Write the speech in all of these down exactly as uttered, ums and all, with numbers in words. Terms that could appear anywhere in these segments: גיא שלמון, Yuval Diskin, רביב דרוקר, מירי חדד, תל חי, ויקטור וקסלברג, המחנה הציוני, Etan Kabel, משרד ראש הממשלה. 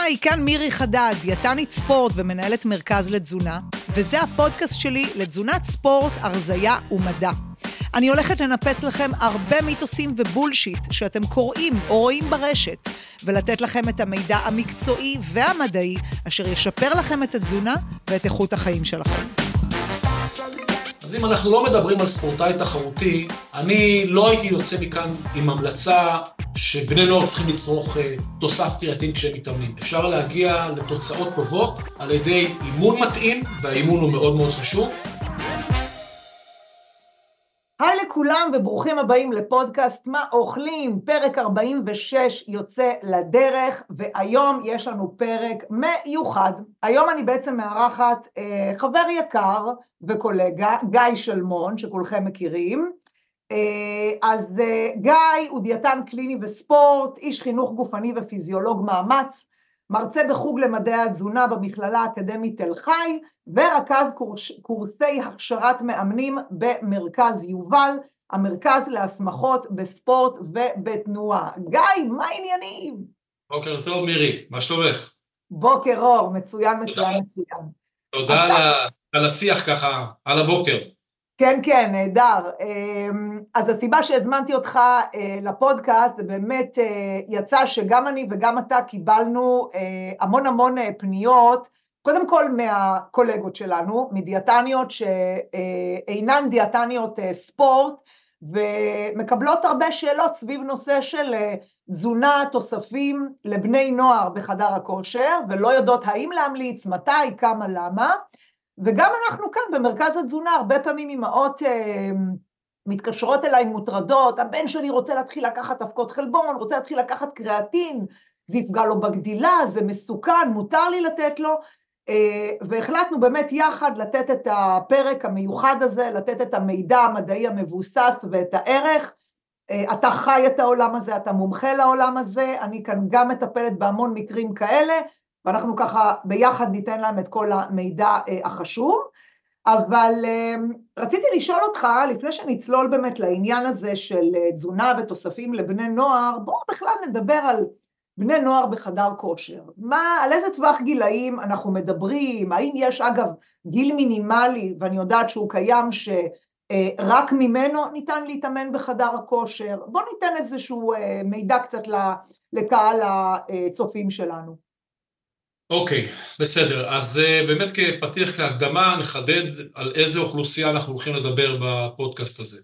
היי, כאן מירי חדד, דיאטנית ספורט ומנהלת מרכז לתזונה, וזה הפודקאסט שלי לתזונת ספורט, הרזיה ומדע. אני הולכת לנפץ לכם הרבה מיתוסים ובולשיט שאתם קוראים או רואים ברשת, ולתת לכם את המידע המקצועי והמדעי אשר ישפר לכם את התזונה ואת איכות החיים שלכם. אז אם אנחנו לא מדברים על ספורטאי תחרותי, אני לא הייתי יוצא מכאן עם המלצה שבני נוער צריכים לצרוך תוסף קריאטין כשהם מתאמנים. אפשר להגיע לתוצאות טובות על ידי אימון מתאים, והאימון הוא מאוד מאוד חשוב. היי לכולם וברוכים הבאים לפודקאסט מה אוכלים, פרק ארבעים ושש יוצא לדרך, והיום יש לנו פרק מיוחד. היום אני בעצם מארחת אה, חבר יקר וקולגה, גיא שלמון, שכולכם מכירים. אז גיא הוא דיאטן קליני וספורט, איש חינוך גופני ופיזיולוג מאמץ, מרצה בחוג למדעי התזונה במכללה האקדמית תל חי, ורכז קורס, קורסי הכשרת מאמנים במרכז יובל, המרכז להסמכות בספורט ובתנועה. גיא, מה העניינים? בוקר טוב מירי, מה שלומך? בוקר אור, מצוין, מצוין, מצוין. תודה על, על השיח ככה, על הבוקר. כן, כן, נהדר. אז הסיבה שהזמנתי אותך לפודקאסט, באמת יצא שגם אני וגם אתה קיבלנו המון המון פניות, קודם כל מהקולגות שלנו, מדיאטניות שאינן דיאטניות ספורט, ומקבלות הרבה שאלות סביב נושא של תזונה תוספים לבני נוער בחדר הכושר, ולא יודעות האם להמליץ, מתי, כמה, למה. וגם אנחנו כאן במרכז התזונה, הרבה פעמים אמאות אה, מתקשרות אליי מוטרדות, הבן שלי רוצה להתחיל לקחת אבקות חלבון, רוצה להתחיל לקחת קריאטין, זה יפגע לו בגדילה, זה מסוכן, מותר לי לתת לו, אה, והחלטנו באמת יחד לתת את הפרק המיוחד הזה, לתת את המידע המדעי המבוסס ואת הערך, אה, אתה חי את העולם הזה, אתה מומחה לעולם הזה, אני כאן גם מטפלת בהמון מקרים כאלה, ואנחנו ככה ביחד ניתן להם את כל המידע החשוב, אבל רציתי לשאול אותך, לפני שנצלול באמת לעניין הזה של תזונה ותוספים לבני נוער, בואו בכלל נדבר על בני נוער בחדר כושר. מה, על איזה טווח גילאים אנחנו מדברים? האם יש אגב גיל מינימלי, ואני יודעת שהוא קיים, שרק ממנו ניתן להתאמן בחדר הכושר? בואו ניתן איזשהו מידע קצת לקהל הצופים שלנו. אוקיי, okay, בסדר. אז uh, באמת כפתיח, כהקדמה, נחדד על איזה אוכלוסייה אנחנו הולכים לדבר בפודקאסט הזה.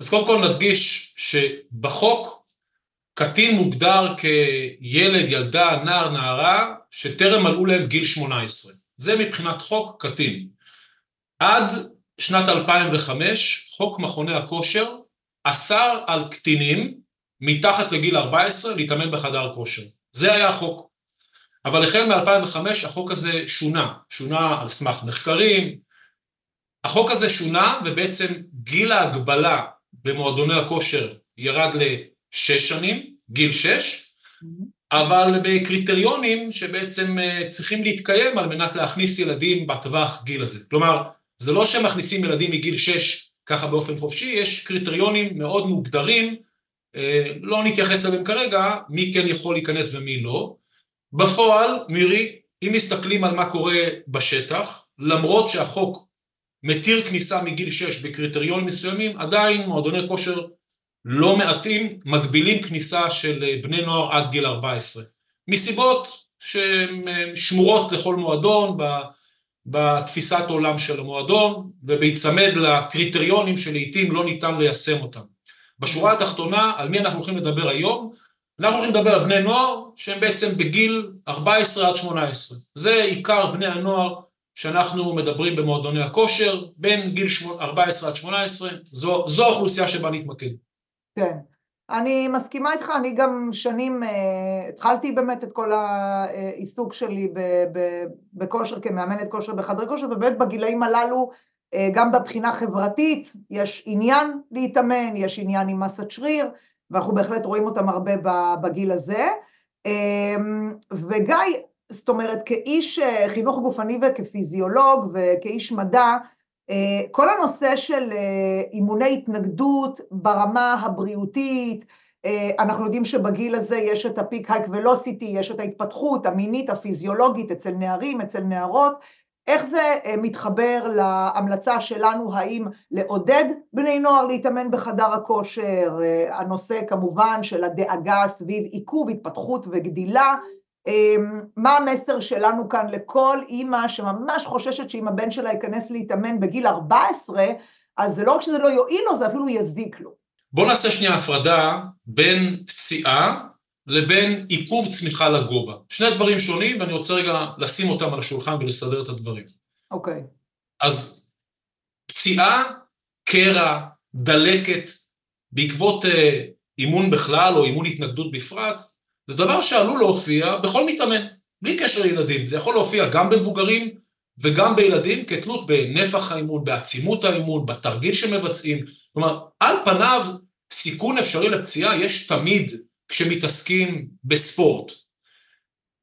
אז קודם כל נדגיש שבחוק קטין מוגדר כילד, ילדה, נער, נערה, שטרם מלאו להם גיל שמונה עשרה. זה מבחינת חוק קטין. עד שנת אלפיים וחמש, חוק מכוני הכושר אסר על קטינים מתחת לגיל ארבע עשרה להתאמן בחדר כושר. זה היה החוק. אבל החל מ-אלפיים וחמש החוק הזה שונה, שונה על סמך מחקרים, החוק הזה שונה ובעצם גיל ההגבלה במועדוני הכושר ירד לשש שנים, גיל שש, אבל בקריטריונים שבעצם צריכים להתקיים על מנת להכניס ילדים בטווח גיל הזה. כלומר, זה לא שמכניסים ילדים מגיל שש ככה באופן חופשי, יש קריטריונים מאוד מוגדרים, לא נתייחס אליהם כרגע, מי כן יכול להיכנס ומי לא. בפועל, מירי, אם מסתכלים על מה קורה בשטח, למרות שהחוק מתיר כניסה מגיל שש בקריטריונים מסוימים, עדיין מועדוני כושר לא מעטים, מגבילים כניסה של בני נוער עד גיל ארבע עשרה. מסיבות ששמורות לכל מועדון, בתפיסת עולם של המועדון, ובהיצמד לקריטריונים שלעיתים לא ניתן ליישם אותם. בשורה התחתונה, על מי אנחנו הולכים לדבר היום? אנחנו הולכים לדבר על בני נוער שהם בעצם בגיל ארבע עשרה עד שמונה עשרה. זה עיקר בני הנוער שאנחנו מדברים במועדוני הכושר, בין גיל ארבע עשרה עד שמונה עשרה, זו, זו אוכלוסייה שבה נתמקד. כן, אני מסכימה איתך, אני גם שנים אה, התחלתי באמת את כל העיסוק שלי ב, ב, בכושר, כמאמנת כושר בחדרי כושר, ובאמת בגילאים הללו, אה, גם בבחינה חברתית, יש עניין להתאמן, יש עניין עם מסת שריר, ואנחנו בהחלט רואים אותם הרבה בגיל הזה, וגיא, זאת אומרת, כאיש חינוך גופני וכפיזיולוג וכאיש מדע, כל הנושא של אימוני התנגדות ברמה הבריאותית, אנחנו יודעים שבגיל הזה יש את הפיק הייק ולוסיטי, יש את ההתפתחות המינית, הפיזיולוגית, אצל נערים, אצל נערות. איך זה מתחבר להמלצה שלנו, האם לעודד בני נוער להתאמן בחדר הכושר? הנושא כמובן של הדאגה סביב עיכוב, התפתחות וגדילה. מה המסר שלנו כאן לכל אימא שממש חוששת שאם הבן שלה ייכנס להתאמן בגיל ארבע עשרה, אז זה לא רק שזה לא יועיל לו, זה אפילו יזיק לו. בוא נעשה שנייה הפרדה בין פציעה לבין עיכוב צמיחה לגובה. שני דברים שונים, ואני רוצה רגע לשים אותם על השולחן ולסדר את הדברים. אוקיי. Okay. אז פציעה, קרע, דלקת, בעקבות אה, אימון בכלל או אימון התנגדות בפרט, זה דבר שעלול להופיע בכל מתאמן, בלי קשר לילדים. זה יכול להופיע גם במבוגרים וגם בילדים, כתלות בנפח האימון, בעצימות האימון, בתרגיל שמבצעים. כלומר, על פניו, סיכון אפשרי לפציעה יש תמיד כשמתעסקים בספורט.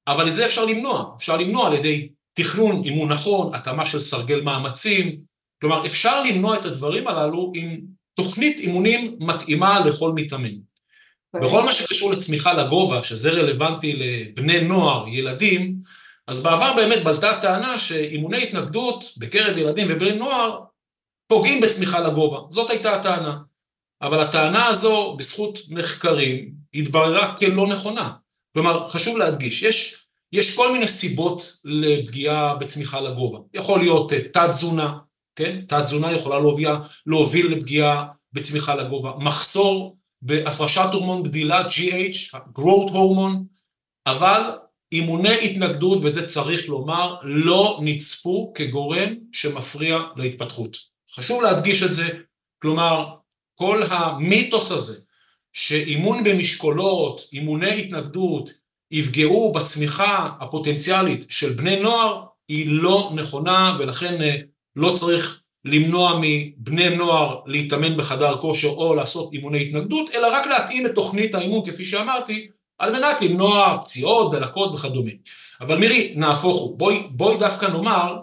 אבל את זה אפשר למנוע. אפשר למנוע על ידי תכנון אימון נכון, התאמה של סרגל מאמצים. כלומר, אפשר למנוע את הדברים הללו עם תוכנית אימונים מתאימה לכל מתאמן. בכל מה שקשור לצמיחה לגובה, שזה רלוונטי לבני נוער, ילדים, אז בעבר באמת בלטה טענה שאימוני התנגדות בקרב ילדים ובני נוער פוגעים בצמיחה לגובה. זאת הייתה הטענה. אבל הטענה הזו, בזכות מחקרים, התבררה כלא נכונה. כלומר, חשוב להדגיש, יש, יש כל מיני סיבות לפגיעה בצמיחה לגובה. יכול להיות תת-תזונה, כן? תת-תזונה יכולה להוביל, להוביל לפגיעה בצמיחה לגובה. מחסור בהפרשת הורמון גדילה, ג'י אייץ', growth hormone, אבל אימוני התנגדות, וזה צריך לומר, לא נצפו כגורם שמפריע להתפתחות. חשוב להדגיש את זה, כלומר, כל המיתוס הזה, שאימון במשקולות, אימוני התנגדות, יפגעו בצמיחה הפוטנציאלית של בני נוער, היא לא נכונה, ולכן לא צריך למנוע מבני נוער להתאמן בחדר כושר, או לעשות אימוני התנגדות, אלא רק להתאים את תוכנית האימון, כפי שאמרתי, על מנת למנוע פציעות, דלקות וכדומה. אבל מירי, נהפוך הוא, בואי, בואי דווקא נאמר,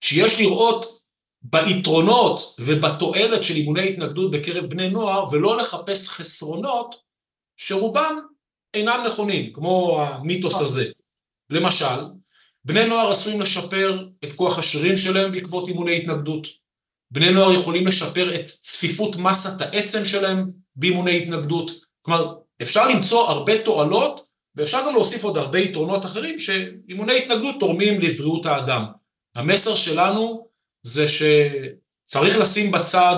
שיש לראות, ביתרונות ובתועלת של אימוני התנגדות בקרב בני נוער, ולא לחפש חסרונות שרובם אינם נכונים, כמו המיתוס הזה. למשל, בני נוער עשויים לשפר את כוח השרירים שלהם בעקבות אימוני התנגדות. בני נוער יכולים לשפר את צפיפות מסת העצם שלהם באימוני התנגדות. כלומר, אפשר למצוא הרבה תועלות, ואפשר גם להוסיף עוד הרבה יתרונות אחרים, שאימוני התנגדות תורמים לבריאות האדם. המסר שלנו זה שצריך לשים בצד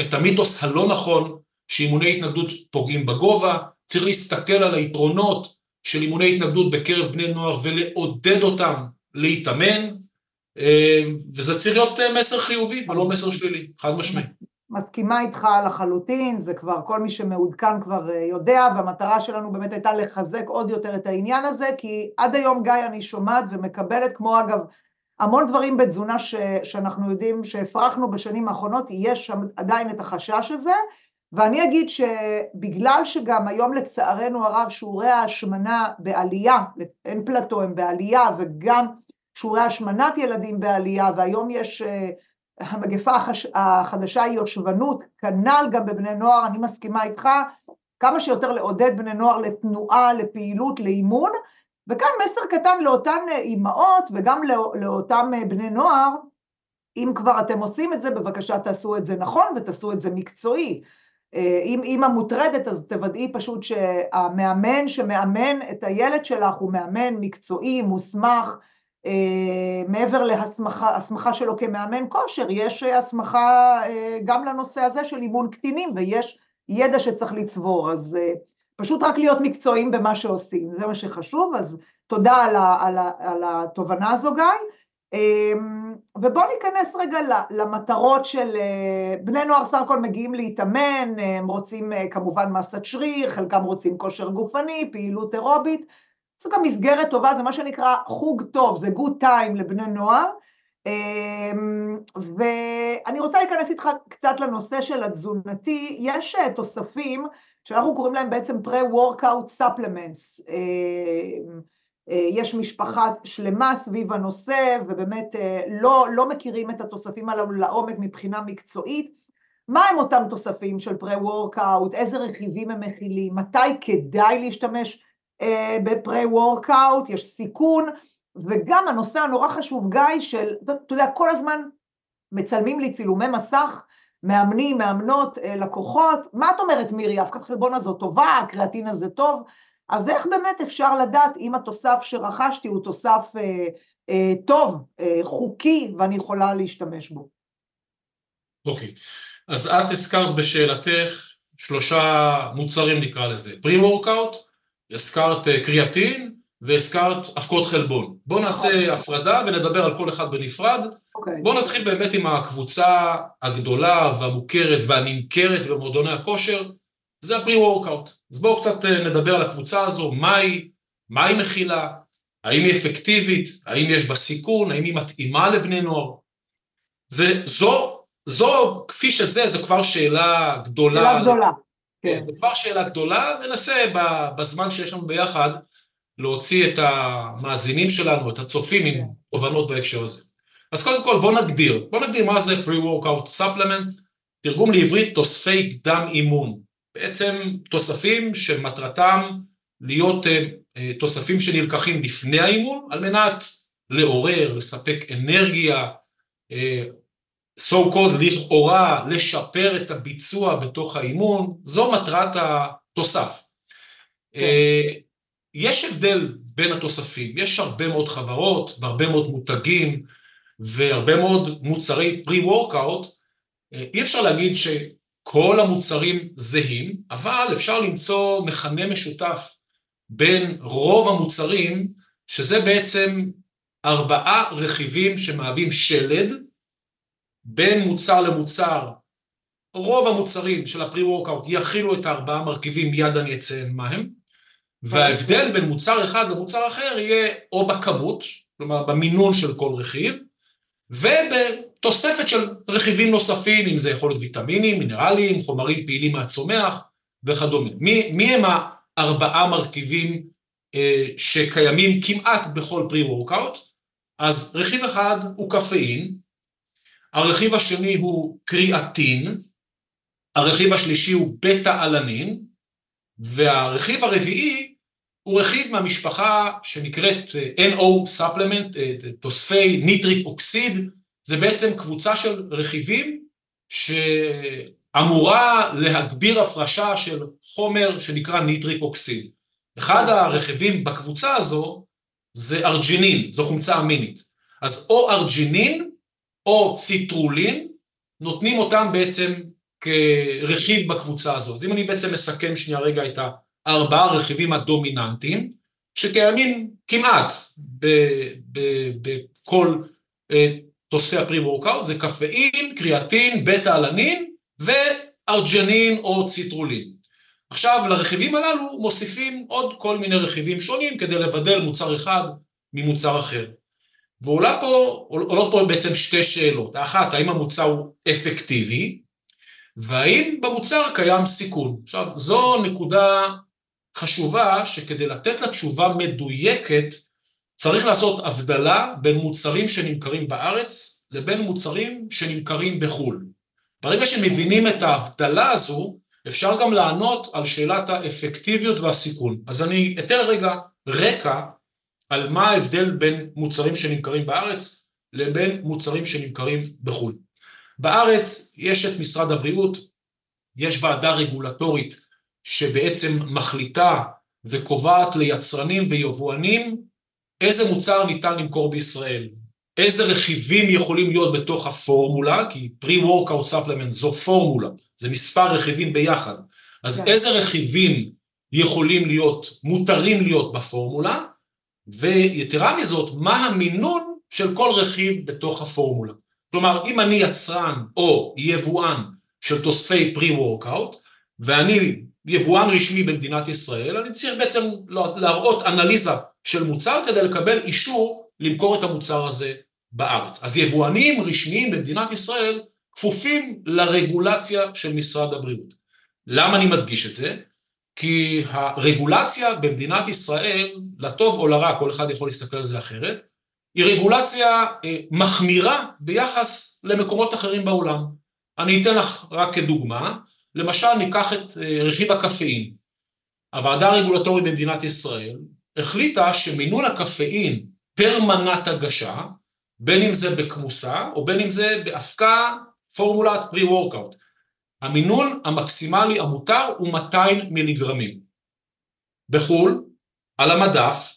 את המיתוס הלא נכון, שאימוני התנגדות פוגעים בגובה, צריך להסתכל על היתרונות של אימוני התנגדות בקרב בני נוער, ולעודד אותם להתאמן, וזה צריך להיות מסר חיובי, ולא מסר שלילי, חד משמעי. מסכימה איתך לחלוטין, זה כבר, כל מי שמעודכן כבר יודע, והמטרה שלנו באמת הייתה לחזק עוד יותר את העניין הזה, כי עד היום גיא אני שומעת ומקבלת, כמו אגב, המון דברים בתזונה ש, שאנחנו יודעים שהפרחנו בשנים האחרונות, יש שם עדיין את החשש הזה, ואני אגיד שבגלל שגם היום לצערנו הרב שיעורי ההשמנה בעלייה, אין פלטו, הם בעלייה, וגם שיעורי השמנת ילדים בעלייה, והיום יש, המגפה החש, החדשה היא יושבנות, כנ"ל גם בבני נוער, אני מסכימה איתך, כמה שיותר לעודד בני נוער לתנועה, לפעילות, לאימון, וכאן מסר קטן לאותן אימהות וגם לא, לאותם בני נוער, אם כבר אתם עושים את זה, בבקשה תעשו את זה נכון ותעשו את זה מקצועי. אם אימא מוטרדת, אז תוודאי פשוט שהמאמן שמאמן את הילד שלך, הוא מאמן מקצועי, מוסמך, מעבר להסמכה, הסמכה שלו כמאמן כושר, יש הסמכה גם לנושא הזה של אימון קטינים, ויש ידע שצריך לצבור, אז פשוט רק להיות מקצועיים במה שעושים, זה מה שחשוב, אז תודה על, ה, על, ה, על התובנה הזו גיא, ובואו ניכנס רגע למטרות של בני נוער סך הכל מגיעים להתאמן, הם רוצים כמובן מסת שריר, חלקם רוצים כושר גופני, פעילות אירובית, זו גם מסגרת טובה, זה מה שנקרא חוג טוב, זה good time לבני נוער, ואני רוצה להיכנס איתך קצת לנושא של התזונתי, יש תוספים, שאנחנו קוראים להם בעצם pre-workout supplements, יש משפחה שלמה סביב הנושא, ובאמת לא, לא מכירים את התוספים הללו לעומק מבחינה מקצועית, מה הם אותם תוספים של פרה-וורקאוט, איזה רכיבים הם מכילים, מתי כדאי להשתמש אה, בפרה-וורקאוט, יש סיכון, וגם הנושא הנורא חשוב, גיא, של, אתה יודע, כל הזמן מצלמים לי צילומי מסך, מאמנים, מאמנות, אה, לקוחות, מה את אומרת מירי, הפקת חלבון הזו טובה, הקריאטין הזה טוב, אז איך באמת אפשר לדעת אם התוסף שרכשתי הוא תוסף אה, אה, טוב, אה, חוקי, ואני יכולה להשתמש בו? אוקיי. אז את הזכרת בשאלתך שלושה מוצרים נקרא לזה, pre-workout, הזכרת קריאטין והזכרת הפקות חלבון. בוא נעשה הפרדה ונדבר על כל אחד בנפרד. Okay. בוא נתחיל באמת עם הקבוצה הגדולה והמוכרת והנמכרת במועדוני הכושר, זה ה-pre-workout. אז בואו קצת נדבר על הקבוצה הזו, מה היא, מה היא מכילה, האם היא אפקטיבית, האם יש בה סיכון, האם היא מתאימה לבני נוער. זה, זו... זו, כפי שזה, זו כבר שאלה גדולה. שאלה גדולה. כן, זו כבר שאלה גדולה, ננסה בזמן שיש לנו ביחד, להוציא את המאזינים שלנו, את הצופים עם תובנות בהקשר הזה. אז קודם כל, בוא נגדיר. בוא נגדיר מה זה pre-workout supplement, תרגום לעברית תוספי קדם אימון. בעצם תוספים שמטרתם להיות תוספים שנלקחים לפני האימון, על מנת לעורר, לספק אנרגיה, so called לכאורה, לשפר את הביצוע בתוך האימון, זו מטרת התוסף. יש הבדל בין התוספים, יש הרבה מאוד חברות, הרבה מאוד מותגים, והרבה מאוד מוצרי pre-workout, אי אפשר להגיד שכל המוצרים זהים, אבל אפשר למצוא מכנה משותף בין רוב המוצרים, שזה בעצם ארבעה רכיבים שמהווים שלד, בין מוצר למוצר, רוב המוצרים של הפרי-וורקאוט יכילו את ארבעה מרכיבים, מיד אני אציין מהם, וההבדל בין מוצר אחד למוצר אחר יהיה או בכמות, כלומר במינון של כל רכיב, ובתוספת של רכיבים נוספים, אם זה יכול להיות ויטמינים, מינרלים, חומרים פעילים מהצומח וכדומה. מי, מי הם הארבעה מרכיבים אה, שקיימים כמעט בכל פרי-וורקאוט? אז רכיב אחד הוא קפאין, הרכיב השני הוא קריאטין, הרכיב השלישי הוא בטא-אלנין, והרכיב הרביעי הוא רכיב מהמשפחה שנקראת אן או supplement, תוספי ניטריק אוקסיד, זה בעצם קבוצה של רכיבים שאמורה להגביר הפרשה של חומר שנקרא ניטריק אוקסיד. אחד הרכיבים בקבוצה הזו זה ארג'ינין, זו חומצה אמינית. אז או ארג'ינין, או ציטרולין, נותנים אותם בעצם כרכיב בקבוצה הזו. אז אם אני בעצם מסכם שנייה רגע את הארבעה רכיבים הדומיננטיים, שקיימים כמעט בכל תוספי הפרי-וורקאוט, זה קפאין, קריאטין, בטא-אלנין, וארג'נין או ציטרולין. עכשיו לרכיבים הללו מוסיפים עוד כל מיני רכיבים שונים, כדי לבדל מוצר אחד ממוצר אחר. ועולה פה, עולות פה בעצם שתי שאלות, האחת, האם המוצר הוא אפקטיבי, והאם במוצר קיים סיכון. עכשיו, זו נקודה חשובה, שכדי לתת לה תשובה מדויקת, צריך לעשות הבדלה בין מוצרים שנמכרים בארץ, לבין מוצרים שנמכרים בחול. ברגע שמבינים את ההבדלה הזו, אפשר גם לענות על שאלת האפקטיביות והסיכון. אז אני אתן רגע רקע, על מה ההבדל בין מוצרים שנמכרים בארץ, לבין מוצרים שנמכרים בחו"ל. בארץ יש את משרד הבריאות, יש ועדה רגולטורית, שבעצם מחליטה וקובעת ליצרנים ויבואנים, איזה מוצר ניתן למכור בישראל, איזה רכיבים יכולים להיות בתוך הפורמולה, כי pre-workout supplement זו פורמולה, זה מספר רכיבים ביחד, אז yeah. איזה רכיבים יכולים להיות, מותרים להיות בפורמולה, ויתרה מזאת, מה המינון של כל רכיב בתוך הפורמולה. כלומר, אם אני יצרן או יבואן של תוספי pre-workout, ואני יבואן רשמי במדינת ישראל, אני צריך בעצם להראות אנליזה של מוצר, כדי לקבל אישור למכור את המוצר הזה בארץ. אז יבואנים רשמיים במדינת ישראל, כפופים לרגולציה של משרד הבריאות. למה אני מדגיש את זה? כי הרגולציה במדינת ישראל, לטוב או לרע, כל אחד יכול להסתכל על זה אחרת, היא רגולציה מחמירה ביחס למקומות אחרים בעולם. אני אתן לך רק כדוגמה, למשל ניקח את רכיב הקפאין. הוועדה הרגולטורית במדינת ישראל החליטה שמינון הקפאין פר מנת הגשה, בין אם זה בכמוסה או בין אם זה בהפקה פורמולת פרי-וורקאוט. המינון המקסימלי המותר הוא מאתיים מיליגרמים. בחול, על המדף,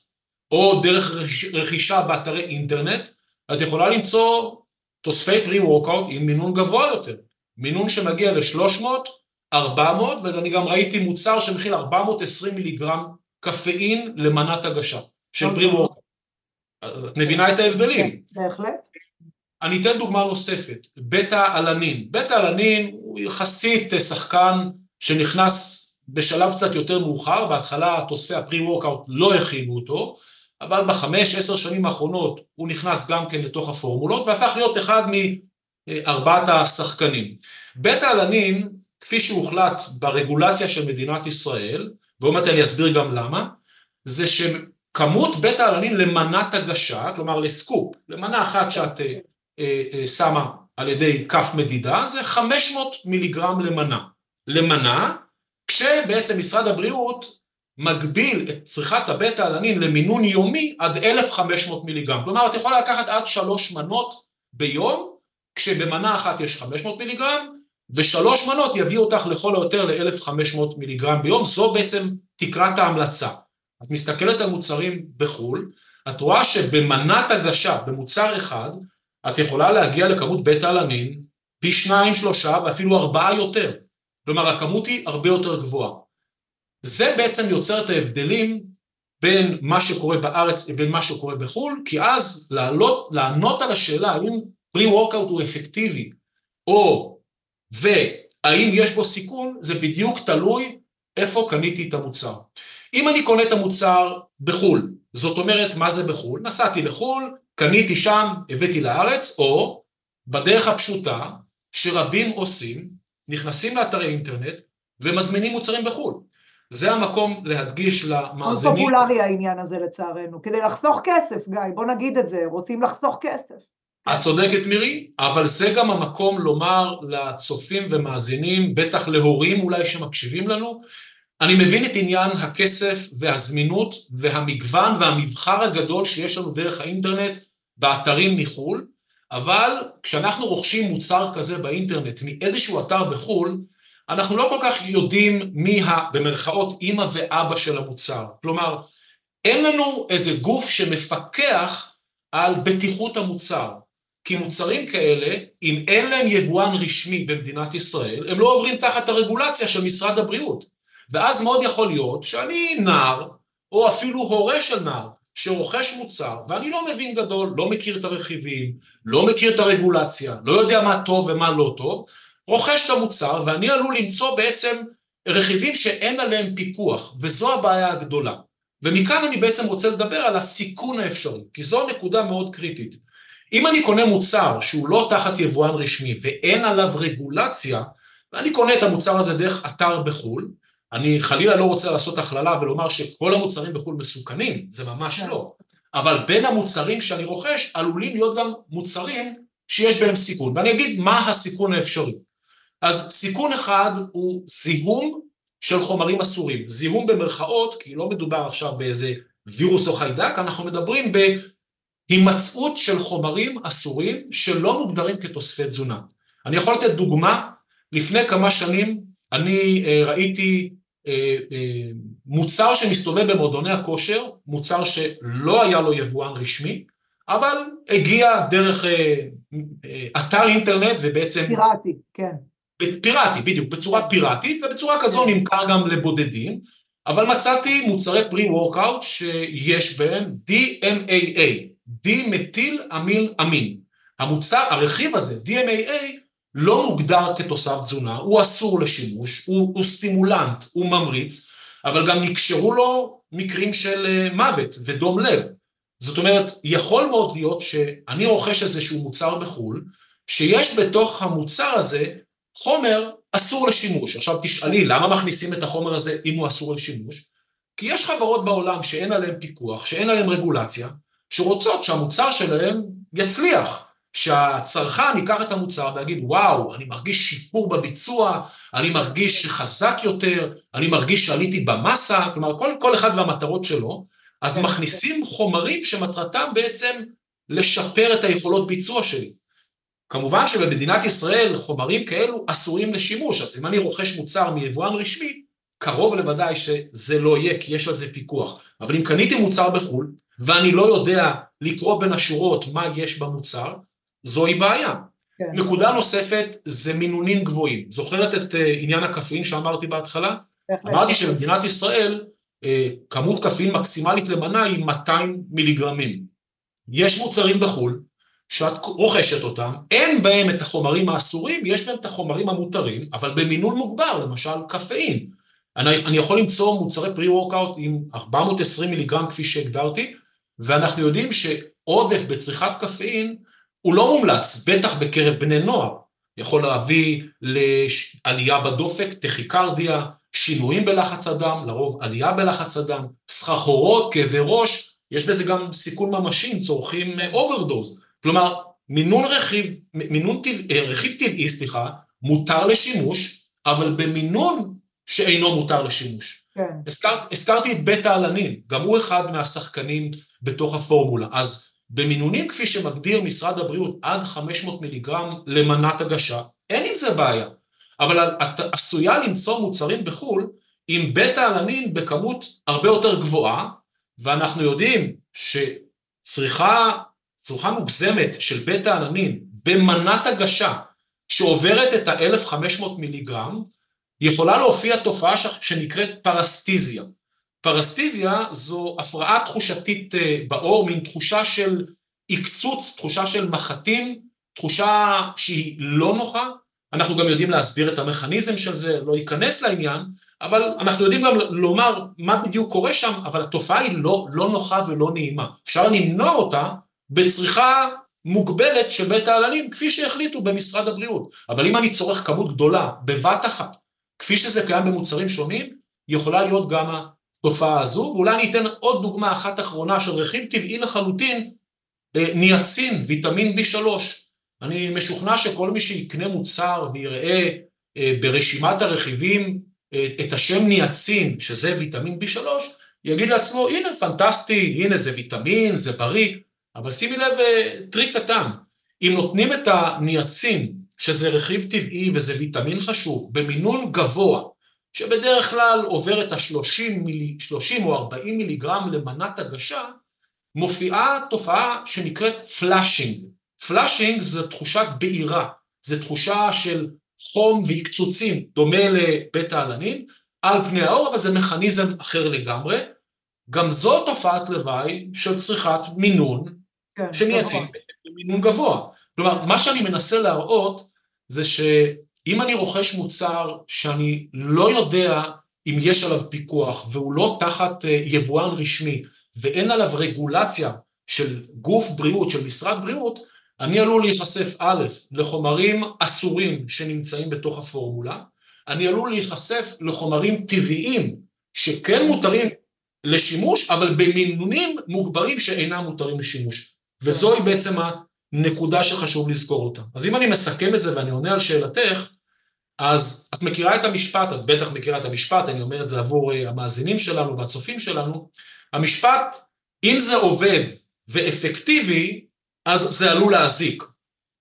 או דרך רכישה באתרי אינטרנט, את יכולה למצוא תוספי פרי-וורקאוט עם מינון גבוה יותר. מינון שמגיע ל-שלוש מאות, ארבע מאות, ואני גם ראיתי מוצר שמכיל ארבע מאות ועשרים מיליגרם קפאין למנת הגשה של פרי-וורקאוט. אז את מבינה את ההבדלים. בהחלט. אני אתן דוגמה נוספת, בטא-אלנין. בטא-אלנין הוא יחסית שחקן שנכנס בשלב קצת יותר מאוחר, בהתחלה תוספי הפרי-וורקאוט לא הכינו אותו, אבל בחמש, עשר שנים האחרונות הוא נכנס גם כן לתוך הפורמולות, והפך להיות אחד מארבעת השחקנים. בטא-אלנין, כפי שהוחלט ברגולציה של מדינת ישראל, ועוד מעט אני אסביר גם למה, זה שכמות בטא-אלנין למנת הגשה, כלומר לסקופ, למנה אחת שאת אה, אה, שמה על ידי כף מדידה, זה חמש מאות מיליגרם למנה. למנה, כשבעצם משרד הבריאות מגביל את צריכת הבטא-אלנין למינון יומי עד אלף וחמש מאות מיליגרם. כלומר, את יכולה לקחת עד שלוש מנות ביום, כשבמנה אחת יש חמש מאות מיליגרם, ושלוש מנות יביא אותך לכל היותר ל-אלף וחמש מאות מיליגרם ביום. זו בעצם תקרת ההמלצה. את מסתכלת על מוצרים בחול, את רואה שבמנת הגשה, במוצר אחד, את יכולה להגיע לכמות בטא-אלנין פי שניים, שלושה ואפילו ארבעה יותר. כלומר, הכמות היא הרבה יותר גבוהה. זה בעצם יוצר את ההבדלים בין מה שקורה בארץ ובין מה שקורה בחול, כי אז לעלות, לענות על השאלה האם פרי-וורקאוט הוא אפקטיבי, או והאם יש בו סיכון, זה בדיוק תלוי איפה קניתי את המוצר. אם אני קונה את המוצר בחול, זאת אומרת מה זה בחול? נסעתי לחול, קניתי שם, הבאתי לארץ, או בדרך הפשוטה שרבים עושים, נכנסים לאתרי אינטרנט ומזמינים מוצרים בחול. זה המקום להדגיש למאזינים. הוא פופולרי העניין הזה לצערנו, כדי לחסוך כסף, גיא, בוא נגיד את זה, רוצים לחסוך כסף. את צודקת מירי, אבל זה גם המקום לומר לצופים ומאזינים, בטח להורים אולי שמקשיבים לנו, אני מבין את עניין הכסף והזמינות והמגוון והמבחר הגדול שיש לנו דרך האינטרנט באתרים מחול, אבל כשאנחנו רוכשים מוצר כזה באינטרנט מאיזשהו אתר בחול, אנחנו לא כל כך יודעים מי ה, במרכאות אמא ואבא של המוצר. כלומר, אין לנו איזה גוף שמפקח על בטיחות המוצר, כי מוצרים כאלה, אם אין להם יבואן רשמי במדינת ישראל, הם לא עוברים תחת הרגולציה של משרד הבריאות. ואז מאוד יכול להיות שאני נער, או אפילו הורה של נער, שרוכש מוצר, ואני לא מבין גדול, לא מכיר את הרכיבים, לא מכיר את הרגולציה, לא יודע מה טוב ומה לא טוב, רוכש את המוצר, ואני עלול למצוא בעצם רכיבים שאין עליהם פיקוח, וזו הבעיה הגדולה. ומכאן אני בעצם רוצה לדבר על הסיכון האפשרי, כי זו נקודה מאוד קריטית. אם אני קונה מוצר שהוא לא תחת יבואן רשמי, ואין עליו רגולציה, ואני קונה את המוצר הזה דרך אתר בחול, אני חלילה לא רוצה לעשות הכללה ולומר שכל המוצרים בחול מסוכנים, זה ממש לא. אבל בין המוצרים שאני רוכש, עלולים להיות גם מוצרים שיש בהם סיכון. ואני אגיד מה הסיכון האפשרי. אז סיכון אחד הוא זיהום של חומרים אסורים. זיהום במרכאות, כי לא מדובר עכשיו באיזה וירוס או חיידק, אנחנו מדברים בהימצאות של חומרים אסורים שלא מוגדרים כתוספי תזונה. אני יכול לתת דוגמה, לפני כמה שנים אני ראיתי מוצר שמסתובב במועדוני הכושר, מוצר שלא היה לו יבואן רשמי, אבל הגיע דרך אתר אינטרנט ובעצם... פיראטי, כן. פיראטי, בדיוק, בצורה פיראטית, ובצורה כזו נמכר גם לבודדים, אבל מצאתי מוצרי פרי-וורקאוט שיש בהם די אם איי איי, די-מטיל-אמיל-אמין. המוצר, הרכיב הזה, די אם איי איי, לא מוגדר כתוסף תזונה, הוא אסור לשימוש, הוא, הוא סטימולנט, הוא ממריץ, אבל גם נקשרו לו מקרים של מוות ודום לב. זאת אומרת, יכול מאוד להיות שאני רוכש איזשהו מוצר בחול, שיש בתוך המוצר הזה חומר אסור לשימוש. עכשיו תשאלי, למה מכניסים את החומר הזה אם הוא אסור לשימוש? כי יש חברות בעולם שאין עליהן פיקוח, שאין עליהן רגולציה, שרוצות שהמוצר שלהן יצליח. שהצרכן ייקח את המוצר ויגיד, וואו, אני מרגיש שיפור בביצוע, אני מרגיש חזק יותר, אני מרגיש שעליתי במסה, כלומר, כל, כל אחד והמטרות שלו, אז מכניסים חומרים שמטרתם בעצם לשפר את היכולות ביצוע שלי. כמובן שבמדינת ישראל חומרים כאלו אסורים לשימוש, אז אם אני רוכש מוצר מיבואן רשמי, קרוב לוודאי שזה לא יהיה, כי יש לזה פיקוח. אבל אם קניתי מוצר בחול, ואני לא יודע לקרוא בין השורות מה יש במוצר, זוהי בעיה. כן. נקודה נוספת זה מינונים גבוהים. זוכרת את uh, עניין הקפאין שאמרתי בהתחלה? אמרתי שבמדינת ישראל, uh, כמות קפאין מקסימלית למנה היא מאתיים מיליגרמים. יש מוצרים בחול, שאת רוכשת אותם, אין בהם את החומרים האסורים, יש בהם את החומרים המותרים, אבל במינון מוגבר, למשל קפאין. אני, אני יכול למצוא מוצרי פרי-וורקאוט עם ארבע מאות ועשרים מיליגרם כפי שהגדרתי, ואנחנו יודעים שעודף בצריכת קפאין הוא לא מומלץ, בטח בקרב בני נוער, יכול להביא לעלייה בדופק, טכיקרדיה, שינויים בלחץ הדם, לרוב עלייה בלחץ הדם, סחרחורות, כאבי ראש, יש בזה גם סיכון ממשי, צורכים אוברדוז, כלומר, מינון רכיב, מינון טבעי, רכיב טבעי, סליחה, מותר לשימוש, אבל במינון שאינו מותר לשימוש. כן. הזכרת, הזכרתי את בית העלנין, גם הוא אחד מהשחקנים בתוך הפורמולה, אז במינונים כפי שמגדיר משרד הבריאות עד חמש מאות מיליגרם למנת הגשה, אין עם זה בעיה, אבל את עשויה למצוא מוצרים בחול עם בית העלנין בכמות הרבה יותר גבוהה, ואנחנו יודעים שצריכה, צריכה מוגזמת של בית העלנין במנת הגשה שעוברת את ה-אלף וחמש מאות מיליגרם, יכולה להופיע תופעה שנקראת פרסטיזיה. פרסטיזיה זו הפרעה תחושתית בעור, מין תחושה של הקצוץ, תחושה של מחטים, תחושה שהיא לא נוחה. אנחנו גם יודעים להסביר את המכניזם של זה, לא ייכנס לעניין, אבל אנחנו יודעים גם לומר מה בדיוק קורה שם, אבל התופעה היא לא, לא נוחה ולא נעימה. אפשר למנוע אותה בצריכה מוגבלת של בית העלנים, כפי שהחליטו במשרד הבריאות. אבל אם אני צורך כמות גדולה בבת אחת, כפי שזה קיים במוצרים שונים, יכולה להיות גם התופעה הזו, ואולי אני אתן עוד דוגמה אחת אחרונה של רכיב טבעי לחלוטין, ניאצין, ויטמין בי שלוש. אני משוכנע שכל מי שיקנה מוצר ויראה ברשימת הרכיבים את השם ניאצין, שזה ויטמין בי שלוש, יגיד לעצמו, הנה פנטסטי, הנה זה ויטמין, זה בריא, אבל שימי לב טריק קטן, אם נותנים את הניאצין, שזה רכיב טבעי וזה ויטמין חשוב, במינון גבוה, שבדרך כלל עובר את ה-שלושים או ארבעים מיליגרם למנת הגשה, מופיעה תופעה שנקראת פלאשינג. פלאשינג זה תחושת בעירה, זה תחושה של חום והקצוצים, דומה לבית העלנין, על פני האור, אבל זה מכניזם אחר לגמרי. גם זו תופעת לוואי של צריכת מינון, כן, שמייצאים במינון גבוה. כלומר, מה שאני מנסה להראות, זה שאם אני רוכש מוצר שאני לא יודע אם יש עליו פיקוח, והוא לא תחת יבואן רשמי, ואין עליו רגולציה של גוף בריאות, של משרד בריאות, אני עלול להיחשף א', לחומרים אסורים שנמצאים בתוך הפורמולה, אני עלול להיחשף לחומרים טבעיים, שכן מותרים לשימוש, אבל במינונים מוגברים שאינם מותרים לשימוש. וזוהי בעצם ה... נקודה שחשוב לזכור אותה. אז אם אני מסכם את זה ואני עונה על שאלתך, אז את מכירה את המשפט, את בטח מכירה את המשפט, אני אומר את זה עבור המאזינים שלנו והצופים שלנו, המשפט, אם זה עובד ואפקטיבי, אז זה עלול להזיק.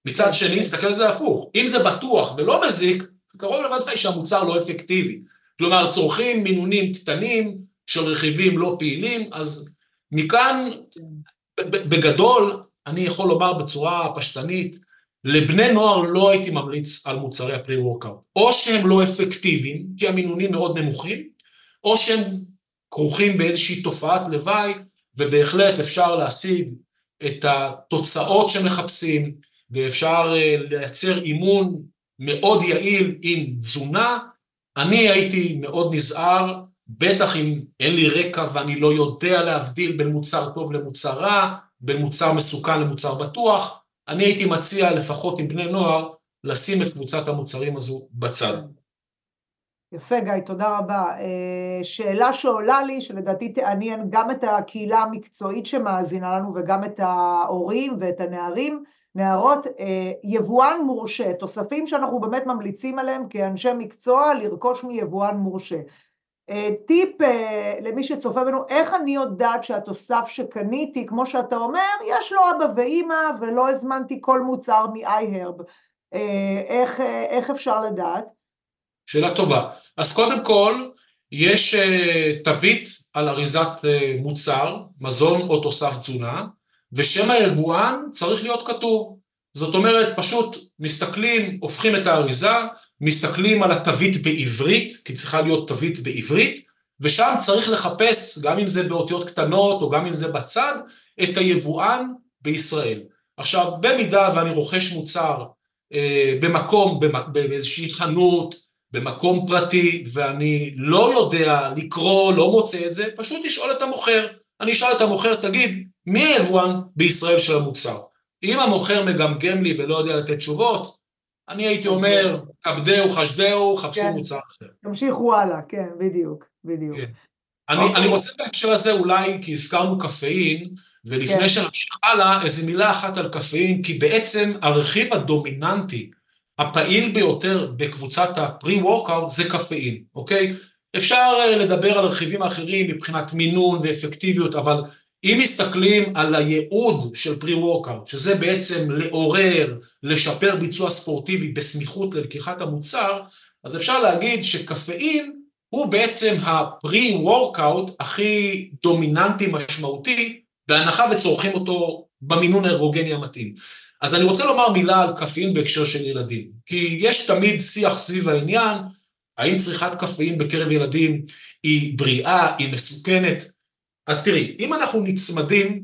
מצד שני, נסתכל על זה הפוך. אם זה בטוח ולא מזיק, קרוב לבדך שהמוצר לא אפקטיבי. כלומר, צורכים מינונים קטנים של רכיבים לא פעילים, אז מכאן, בגדול, אני יכול לומר בצורה פשטנית, לבני נוער לא הייתי ממליץ על מוצרי הפרי-וורקאוט, או שהם לא אפקטיביים, כי המינונים מאוד נמוכים, או שהם כרוכים באיזושהי תופעת לוואי, ובהחלט אפשר להשיג את התוצאות שמחפשים, ואפשר לייצר אימון מאוד יעיל עם תזונה, אני הייתי מאוד נזהר, בטח אם אין לי רקע ואני לא יודע להבדיל בין מוצר טוב למוצר רע, בין מוצר מסוכן למוצר בטוח, אני הייתי מציע לפחות עם בני נוער, לשים את קבוצת המוצרים הזו בצד. יפה גיא, תודה רבה. שאלה שעולה לי, שלדעתי תעניין גם את הקהילה המקצועית שמאזינה לנו, וגם את ההורים ואת הנערים, נערות, יבואן מורשה, תוספים שאנחנו באמת ממליצים עליהם כאנשי מקצוע לרכוש מיבואן מורשה. טיפ למי שצופה בנו, איך אני יודעת שהתוסף שקניתי, כמו שאתה אומר, יש לו אבא ואמא ולא הזמנתי כל מוצר מ-iHerb, איך, איך אפשר לדעת? שאלה טובה. אז קודם כל, יש תווית על אריזת מוצר, מזון או תוסף תזונה, ושם היבואן צריך להיות כתוב. זאת אומרת, פשוט מסתכלים, הופכים את האריזה, מסתכלים על התווית בעברית, כי צריכה להיות תווית בעברית, ושם צריך לחפש, גם אם זה באותיות קטנות או גם אם זה בצד, את היבואן בישראל. עכשיו, במידה ואני רוכש מוצר אה, במקום, באיזושהי חנות, במקום פרטי, ואני לא יודע לקרוא, לא מוצא את זה, פשוט לשאול את המוכר. אני אשאל את המוכר, תגיד, מי היבואן בישראל של המוצר? אם המוכר מגמגם לי ולא יודע לתת תשובות, אני הייתי אומר, כבדהו, חשדהו, חפשו כן. מוצר אחר. תמשיכו הלאה, כן, בדיוק, בדיוק. כן. אני, אוקיי. אני רוצה בהקשר הזה אולי, כי הזכרנו קפאין, ולפני כן. שנמשיך הלאה, איזו מילה אחת על קפאין, כי בעצם הרכיב הדומיננטי, הפעיל ביותר בקבוצת הפרי-וורקאוט, זה קפאין, אוקיי? אפשר לדבר על הרכיבים האחרים, מבחינת מינון ואפקטיביות, אבל אם מסתכלים על הייעוד של פרי-וורקאוט, שזה בעצם לעורר, לשפר ביצוע ספורטיבי בסמיכות ללקיחת המוצר, אז אפשר להגיד שקפאין הוא בעצם הפרי-וורקאוט הכי דומיננטי משמעותי, בהנחה וצורכים אותו במינון האירוגני המתאים. אז אני רוצה לומר מילה על קפאין בהקשר של ילדים, כי יש תמיד שיח סביב העניין, האם צריכת קפאין בקרב ילדים היא בריאה, היא מסוכנת? אז תראי, אם אנחנו נצמדים,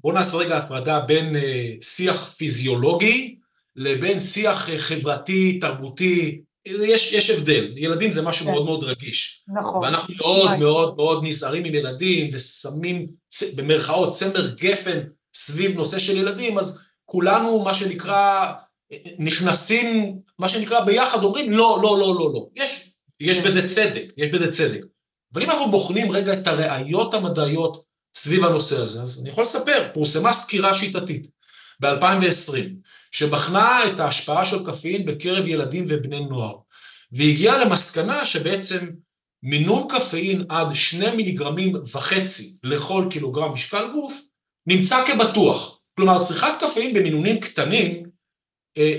בואו נעשה רגע הפרדה בין אה, שיח פיזיולוגי לבין שיח אה, חברתי, תרבותי, יש, יש הבדל, ילדים זה משהו כן. מאוד מאוד רגיש. נכון. ואנחנו מאוד נכון. מאוד מאוד נזהרים עם ילדים, ושמים צ... במרכאות צמר גפן סביב נושא של ילדים, אז כולנו מה שנקרא, נכנסים, מה שנקרא ביחד, אומרים לא, לא, לא, לא, לא. יש, יש בזה צדק, יש בזה צדק. אבל אם אנחנו בוחנים רגע את הראיות המדעיות סביב הנושא הזה, אז אני יכול לספר, פורסמה סקירה שיטתית ב-אלפיים ועשרים, שבחנה את ההשפעה של קפאין בקרב ילדים ובני נוער, והגיעה למסקנה שבעצם מינון קפאין עד שני מיליגרמים וחצי לכל קילוגרם משקל גוף, נמצא כבטוח. כלומר, צריכת קפאין במינונים קטנים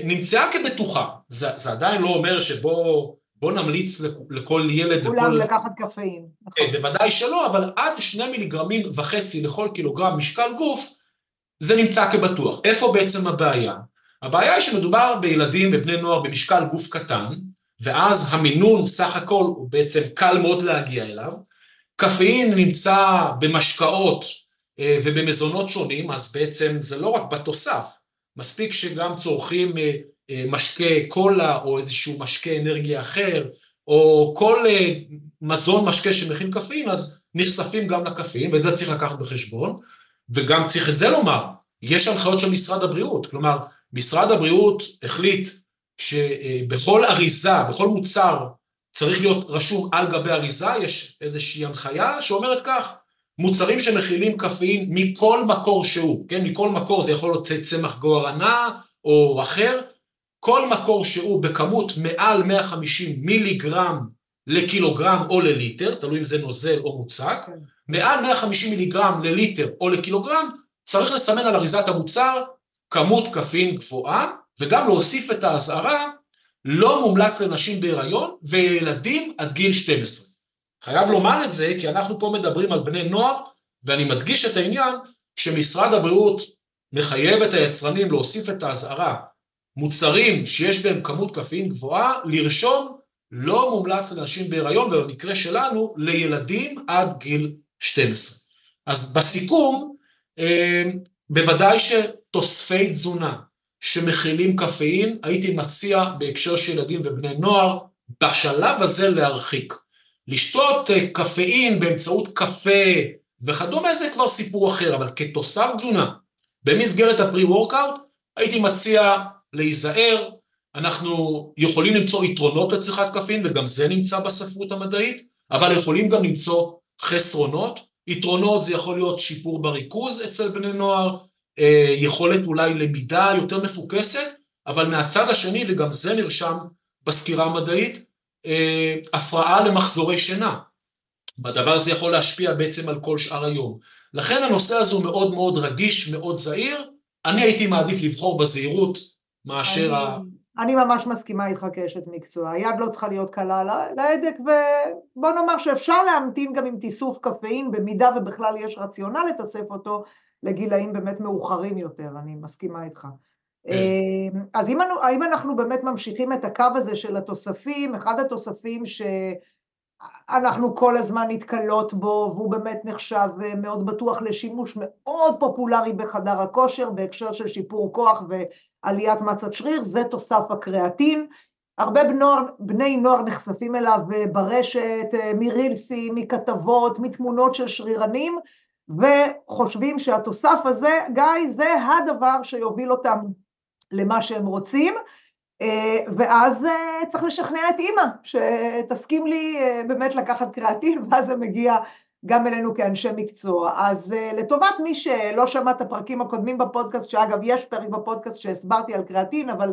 נמצאה כבטוחה. זה, זה עדיין לא אומר שבו... בוא נמליץ לכל ילד... כולם לכל... לקחת קפאין. כן, נכון. בוודאי שלא, אבל עד שני מיליגרמים וחצי לכל קילוגרם משקל גוף, זה נמצא כבטוח. איפה בעצם הבעיה? הבעיה היא שמדובר בילדים ובני נוער במשקל גוף קטן, ואז המינון סך הכל הוא בעצם קל מאוד להגיע אליו. קפאין נמצא במשקאות ובמזונות שונים, אז בעצם זה לא רק בתוסף, מספיק שגם צורכים... משקה קולה או איזשהו משקה אנרגיה אחר, או כל מזון משקה שמכין קפאין, אז נחשפים גם לקפאין, ואת זה צריך לקחת בחשבון, וגם צריך את זה לומר, יש הנחיות של משרד הבריאות, כלומר, משרד הבריאות החליט שבכל אריזה, בכל מוצר, צריך להיות רשום על גבי אריזה, יש איזושהי הנחיה שאומרת כך, מוצרים שמכילים קפאין מכל מקור שהוא, כן, מכל מקור, זה יכול להיות צמח גוארנה או אחר, כל מקור שהוא בכמות מעל מאה וחמישים מיליגרם לקילוגרם או לליטר, תלוי אם זה נוזל או מוצק, מעל מאה וחמישים מיליגרם לליטר או לקילוגרם, צריך לסמן על אריזת המוצר כמות קפאין גבוהה, וגם להוסיף את האזהרה, לא מומלץ לנשים בהיריון וילדים עד גיל שתים עשרה. חייב לומר את זה, כי אנחנו פה מדברים על בני נוער, ואני מדגיש את העניין שמשרד הבריאות מחייב את היצרנים להוסיף את האזהרה, מוצרים שיש בהם כמות קפאין גבוהה, לרשום לא מומלץ לאנשים בהיריון, ובמקרה שלנו, לילדים עד גיל שתים עשרה. אז בסיכום, בוודאי שתוספי תזונה שמכילים קפאין, הייתי מציע בהקשר של ילדים ובני נוער, בשלב הזה להרחיק. לשתות קפאין באמצעות קפה וכדומה, זה כבר סיפור אחר, אבל כתוסף תזונה, במסגרת הפרי-וורקאוט, הייתי מציע להיזהר, אנחנו יכולים למצוא יתרונות לצריכת קפאין, וגם זה נמצא בספרות המדעית, אבל יכולים גם למצוא חסרונות, יתרונות זה יכול להיות שיפור בריכוז אצל בני נוער, יכולת אולי למידה יותר מפוקסת, אבל מהצד השני, וגם זה נרשם בסקירה המדעית, הפרעה למחזורי שינה. בדבר הזה יכול להשפיע בעצם על כל שאר היום. לכן הנושא הזה הוא מאוד מאוד רגיש, מאוד זהיר. אני הייתי מעדיף לבחור בזהירות מאשר אני, ה... אני ממש מסכימה איתך כאשת מקצוע. היד לא צריכה להיות קלה להדק, ובוא נאמר שאפשר להמתין גם עם תיסוף קפאין, במידה ובכלל יש רציונל לתסף אותו לגילאים באמת מאוחרים יותר, אני מסכימה איתך. אז אם, אם אנחנו באמת ממשיכים את הקו הזה של התוספים, אחד התוספים שאנחנו כל הזמן נתקלות בו, והוא באמת נחשב מאוד בטוח לשימוש מאוד פופולרי בחדר הכושר, בהקשר של שיפור כוח ועליית מסת שריר, זה תוסף הקריאטין. הרבה בנוער, בני נוער נחשפים אליו ברשת, מרילסים, מכתבות, מתמונות של שרירנים, וחושבים שהתוסף הזה, גיא, זה הדבר שיוביל אותם למה שהם רוצים, ואז צריך לשכנע את אמא, שתסכים לי באמת לקחת קריאטין, ואז זה מגיע גם אלינו כאנשי מקצוע. אז לטובת מי שלא שמע את הפרקים הקודמים בפודקאסט, שאגב יש פרק בפודקאסט שהסברתי על קריאטין, אבל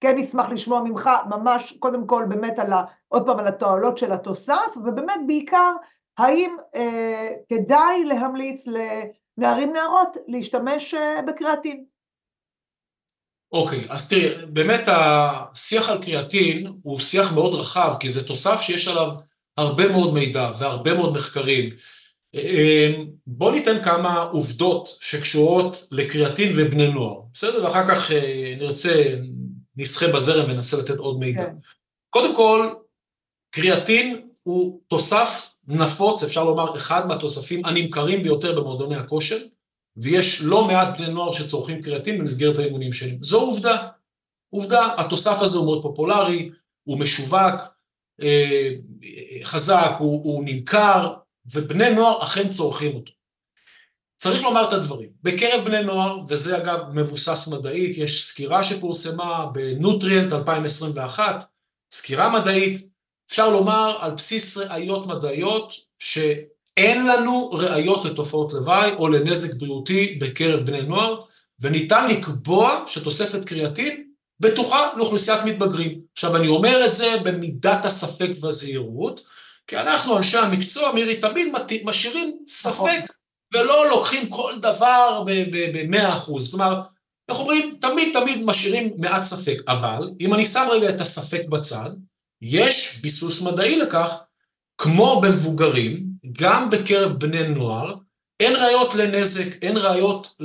כן נשמח לשמוע ממך ממש, קודם כל באמת על, עוד פעם על התועלות של התוסף, ובאמת בעיקר, האם אה, כדאי להמליץ לנערים נערות להשתמש אה, בקריאטין? אוקיי, okay, אז תראי, באמת השיח על קריאטין הוא שיח מאוד רחב, כי זה תוסף שיש עליו הרבה מאוד מידע והרבה מאוד מחקרים. אה, בואו ניתן כמה עובדות שקשורות לקריאטין ובני נוער, בסדר? ואחר כך אה, נרצה, נסחה בזרם וננסה לתת עוד מידע. Okay. קודם כל, קריאטין הוא תוסף, נפוץ, אפשר לומר, אחד מהתוספים הנמכרים ביותר במועדוני הכושר, ויש לא מעט בני נוער שצורכים קריאטין במסגרת האימונים שלהם. זו עובדה. עובדה, התוסף הזה הוא מאוד פופולרי, הוא משווק, אה, חזק, הוא, הוא נמכר, ובני נוער אכן צורכים אותו. צריך לומר את הדברים. בקרב בני נוער, וזה אגב מבוסס מדעית, יש סקירה שפורסמה בנוטריאנט אלפיים עשרים ואחת, סקירה מדעית, אפשר לומר על בסיס ראיות מדעיות שאין לנו ראיות לתופעות לוואי או לנזק בריאותי בקרב בני נוער, וניתן לקבוע שתוספת קריאטין בטוחה לאוכלוסיית מתבגרים. עכשיו אני אומר את זה במידת הספק והזהירות, כי אנחנו אנשי המקצוע, מירי, תמיד משאירים ספק ולא לוקחים כל דבר ב-מאה אחוז, כלומר אנחנו אומרים תמיד תמיד משאירים מעט ספק, אבל אם אני שם רגע את הספק בצד, יש ביסוס מדעי לכך, כמו במבוגרים, גם בקרב בני נוער, אין ראיות לנזק, אין ראיות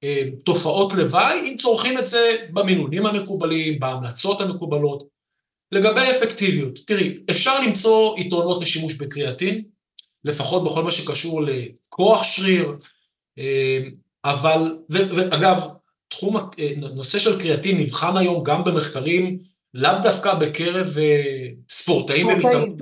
לתופעות לוואי, אם צורכים את זה במינונים המקובלים, בהמלצות המקובלות. לגבי אפקטיביות, תראי, אפשר למצוא יתרונות לשימוש בקריאטין, לפחות בכל מה שקשור לכוח שריר, אבל, ואגב, תחום, נושא של קריאטין נבחן היום גם במחקרים, לאו דווקא בקרב ספורטאים ומתאמנים,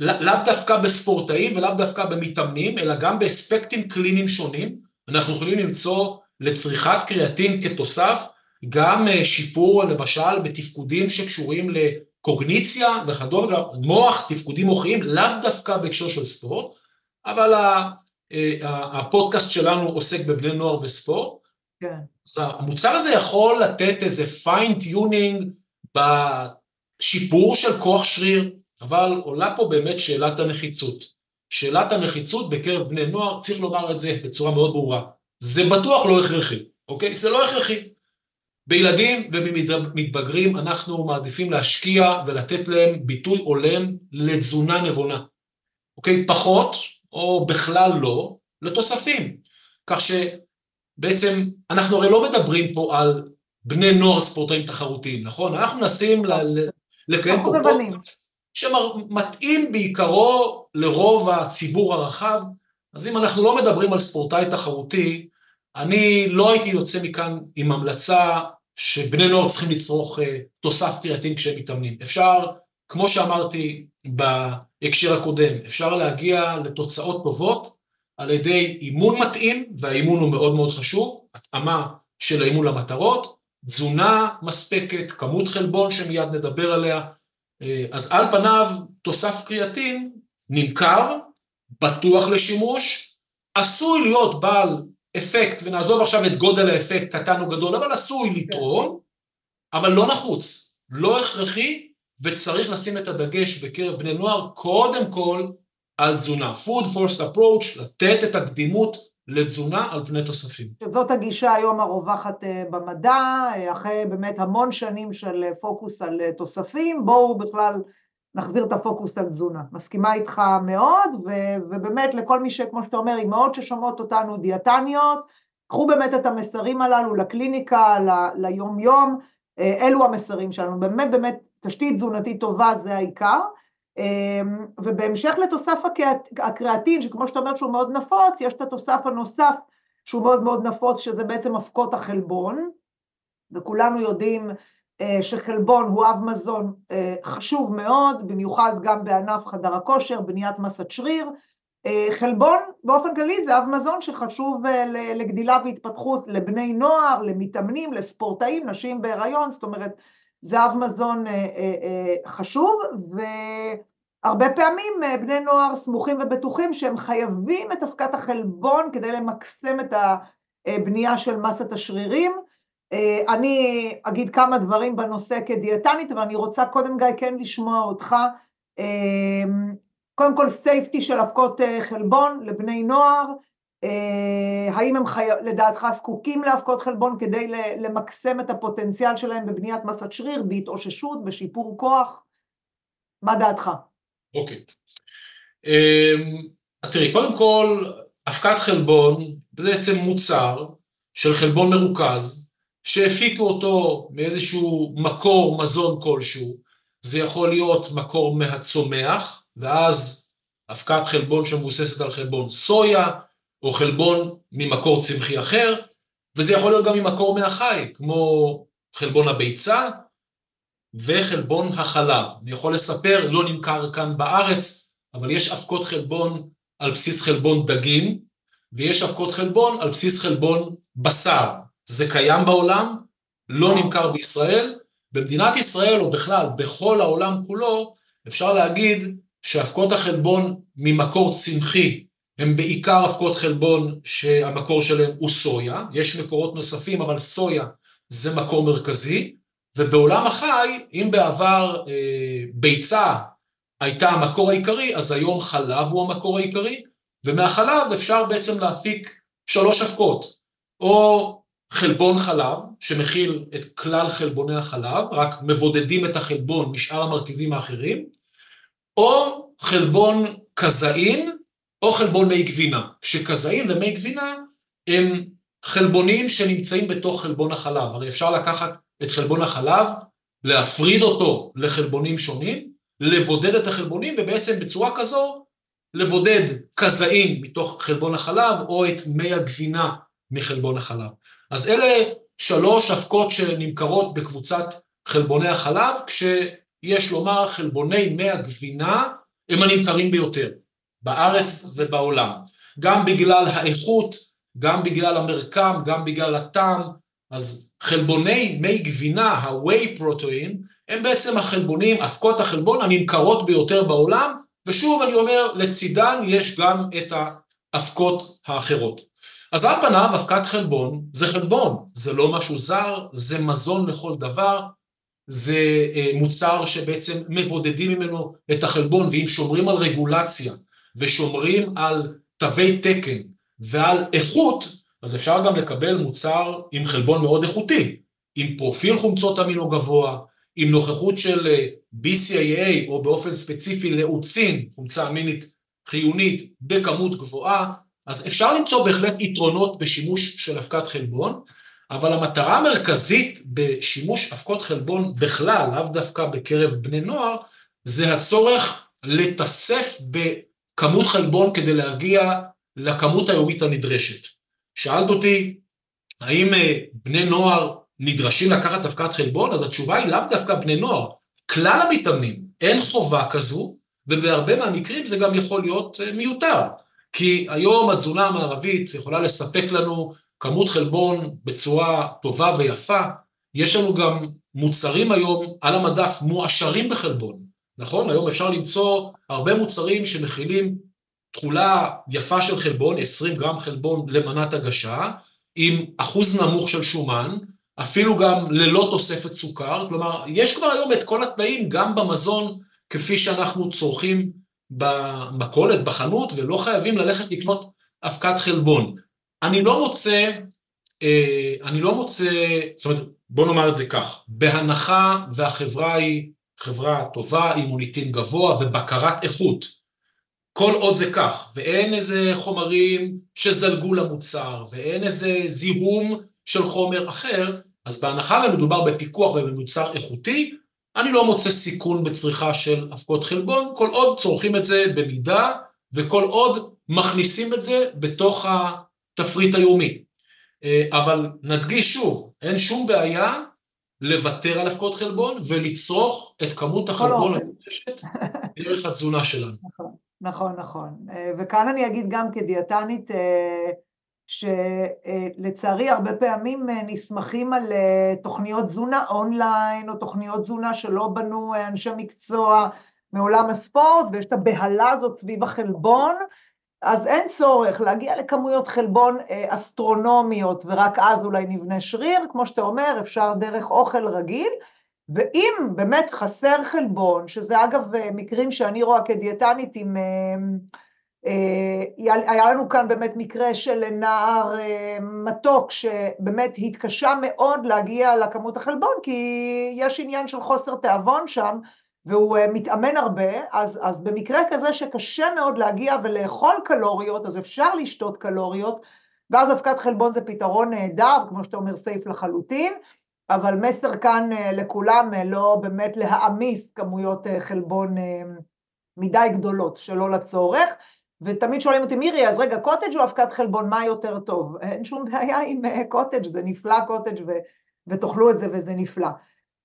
לאו דווקא בספורטאים ולאו דווקא במתאמנים, אלא גם באספקטים קליניים שונים, אנחנו יכולים למצוא לצריכת קריאטין כתוסף, גם שיפור למשל בתפקודים שקשורים לקוגניציה וכדומה, מוח, תפקודים מוחיים, לאו דווקא בהקשר של ספורט, אבל הפודקאסט שלנו עוסק בבני נוער וספורט, אז המוצר הזה יכול לתת איזה פיין-טיונינג, בשיפור של כוח שריר, אבל עולה פה באמת שאלת הנחיצות. שאלת הנחיצות בקרב בני נוער, צריך לומר את זה בצורה מאוד ברורה. זה בטוח לא הכרחי, אוקיי? זה לא הכרחי. בילדים ובמתבגרים אנחנו מעדיפים להשקיע ולתת להם ביטוי עולם לתזונה נבונה. אוקיי? פחות, או בכלל לא, לתוספים. כך שבעצם אנחנו הרי לא מדברים פה על בני נוער ספורטאים תחרותיים, נכון? אנחנו מנסים לקיים פה פודקאסט שמתאים בעיקרו לרוב הציבור הרחב, אז אם אנחנו לא מדברים על ספורטאי תחרותי, אני לא הייתי יוצא מכאן עם המלצה שבני נוער צריכים לצרוך תוסף קריאטין כשהם מתאמנים. אפשר, כמו שאמרתי בהקשר הקודם, אפשר להגיע לתוצאות טובות על ידי אימון מתאים, והאימון הוא מאוד מאוד חשוב, התאמה של האימון למטרות, תזונה מספקת, כמות חלבון שמיד נדבר עליה, אז על פניו תוסף קריאטין נמכר, בטוח לשימוש, עשוי להיות בעל אפקט, ונעזוב עכשיו את גודל האפקט, קטן או גדול, אבל עשוי לתרום, אבל לא נחוץ, לא הכרחי, וצריך לשים את הדגש בקרב בני נוער, קודם כל על תזונה. Food first approach, לתת את הקדימות לתזונה על פני תוספים. זאת הגישה היום הרווחת במדע, אחרי באמת המון שנים של פוקוס על תוספים, בואו בכלל נחזיר את הפוקוס על תזונה. מסכימה איתך מאוד, ו- ובאמת לכל מי שכמו שאתה אומר, אמהות ששומעות אותנו דיאטניות, קחו באמת את המסרים הללו לקליניקה, ל- ליום יום, אלו המסרים שלנו, באמת באמת תשתית תזונתית טובה זה העיקר, ובהמשך לתוסף הקריאטין, שכמו שאתה אומרת שהוא מאוד נפוץ, יש את התוסף הנוסף שהוא מאוד מאוד נפוץ, שזה בעצם אבקות החלבון, וכולנו יודעים שחלבון הוא אב מזון חשוב מאוד, במיוחד גם בענף חדר הכושר, בניית מסת שריר, חלבון באופן כללי זה אב מזון שחשוב לגדילה והתפתחות לבני נוער, למתאמנים, לספורטאים, נשים בהיריון, זאת אומרת, זה אב מזון חשוב, והרבה פעמים בני נוער סמוכים ובטוחים שהם חייבים את אבקת החלבון כדי למקסם את הבנייה של מסת השרירים. אני אגיד כמה דברים בנושא כדיאטנית, ואני רוצה קודם גיא כן לשמוע אותך, קודם כל סייפטי של אבקות חלבון לבני נוער, האם הם לדעתך זקוקים לאבקות חלבון כדי למקסם את הפוטנציאל שלהם בבניית מסת שריר, בהתאוששות, בשיפור כוח? מה דעתך? אוקיי. תראי, קודם כל, אבקת חלבון זה בעצם מוצר של חלבון מרוכז, שהפיקו אותו מאיזשהו מקור מזון כלשהו, זה יכול להיות מקור מהצומח, ואז אבקת חלבון שמבוססת על חלבון סויה, או חלבון ממקור צמחי אחר, וזה יכול להיות גם ממקור מהחי, כמו חלבון הביצה וחלבון החלב. אני יכול לספר, לא נמכר כאן בארץ, אבל יש אבקות חלבון על בסיס חלבון דגים, ויש אבקות חלבון על בסיס חלבון בשר. זה קיים בעולם, לא נמכר בישראל. במדינת ישראל או בכלל, בכל העולם כולו, אפשר להגיד שאבקות החלבון ממקור צמחי, הם בעיקר אבקות חלבון שהמקור שלהם הוא סויה, יש מקורות נוספים, אבל סויה זה מקור מרכזי, ובעולם החי, אם בעבר אה, ביצה הייתה המקור העיקרי, אז היום חלב הוא המקור העיקרי, ומהחלב אפשר בעצם להפיק שלוש אבקות, או חלבון חלב, שמכיל את כלל חלבוני החלב, רק מבודדים את החלבון משאר המרכיבים האחרים, או חלבון כזעין, או חלבון מי גבינה, כשכזעין ומי גבינה הם חלבונים שנמצאים בתוך חלבון החלב, הרי אפשר לקחת את חלבון החלב, להפריד אותו לחלבונים שונים, לבודד את החלבונים, ובעצם בצורה כזו, לבודד כזעין מתוך חלבון החלב, או את מי הגבינה מחלבון החלב. אז אלה שלוש אבקות שנמכרות בקבוצת חלבוני החלב, כשיש לומר חלבוני מי הגבינה, הם הנמכרים ביותר. בארץ ובעולם, גם בגלל האיכות, גם בגלל המרקם, גם בגלל הטעם, אז חלבוני מי גבינה, ה-whey protein, הם בעצם החלבונים, אבקות החלבון הנמכרות ביותר בעולם, ושוב אני אומר, לצידן יש גם את האבקות האחרות. אז על פניו, אבקת חלבון זה חלבון, זה לא משהו זר, זה מזון לכל דבר, זה מוצר שבעצם מבודדים ממנו את החלבון, ואם שומרים על רגולציה, ושומרים על תווי תקן ועל איכות, אז אפשר גם לקבל מוצר עם חלבון מאוד איכותי, עם פרופיל חומצות אמינו גבוה, עם נוכחות של בי סי איי איי, או באופן ספציפי לאוצין, חומצה אמינית חיונית, בכמות גבוהה, אז אפשר למצוא בהחלט יתרונות בשימוש של אבקת חלבון, אבל המטרה המרכזית בשימוש אבקות חלבון בכלל, לאו דווקא בקרב בני נוער, זה הצורך לתסף בפרופיל, כמות חלבון כדי להגיע לכמות היומית הנדרשת. שאלת אותי, האם בני נוער נדרשים לקחת אבקת חלבון? אז התשובה היא לאו דווקא בני נוער. כלל המתאמנים, אין חובה כזו, ובהרבה מהמקרים זה גם יכול להיות מיותר. כי היום התזונה המערבית יכולה לספק לנו כמות חלבון בצורה טובה ויפה. יש לנו גם מוצרים היום על המדף מועשרים בחלבון. נכון? היום אפשר למצוא הרבה מוצרים שמכילים תכולה יפה של חלבון, עשרים גרם חלבון למנת הגשה, עם אחוז נמוך של שומן, אפילו גם ללא תוספת סוכר, כלומר, יש כבר היום את כל התנאים גם במזון, כפי שאנחנו צורכים במכולת, בחנות, ולא חייבים ללכת לקנות אבקת חלבון. אני לא מוצא, אני לא מוצא, זאת אומרת, בוא נאמר את זה כך, בהנחה והחברה היא חברה טובה, עם מוניטין גבוה ובקרת איכות, כל עוד זה כך, ואין איזה חומרים שזלגו למוצר, ואין איזה זיהום של חומר אחר, אז בהנחה ומדובר בפיקוח ובמוצר איכותי, אני לא מוצא סיכון בצריכה של אבקות חלבון, כל עוד צורכים את זה במידה, וכל עוד מכניסים את זה בתוך התפריט היומי. אבל נדגיש שוב, אין שום בעיה לוותר על אבקות חלבון, ולצרוך את כמות החלבון הנדרשת דרך התזונה שלנו. נכון, נכון, נכון. וכאן אני אגיד גם כדיאטנית, שלצערי הרבה פעמים נסמכים על תוכניות תזונה אונליין, או תוכניות תזונה שלא בנו אנשי מקצוע מעולם הספורט, ויש את הבהלה הזאת סביב החלבון, אז אין צורך להגיע לכמויות חלבון אסטרונומיות, ורק אז אולי נבנה שריר, כמו שאתה אומר, אפשר דרך אוכל רגיל, ואם באמת חסר חלבון, שזה אגב מקרים שאני רואה כדיאטנית עם... היה לנו כאן באמת מקרה של נער מתוק שבאמת התקשה מאוד להגיע לכמות החלבון, כי יש עניין של חוסר תיאבון שם, והוא מתאמן הרבה, אז, אז במקרה כזה שקשה מאוד להגיע ולאכול קלוריות, אז אפשר לשתות קלוריות, ואז אבקת חלבון זה פתרון נהדר, כמו שאתה אומר סייף לחלוטין, אבל מסר כאן לכולם לא באמת להעמיס כמויות חלבון מדי גדולות שלא לצורך, ותמיד שואלים אותי, מירי, אז רגע, קוטג' או אבקת חלבון, מה יותר טוב? אין שום בעיה עם קוטג', זה נפלא קוטג' ו... ותאכלו את זה וזה נפלא.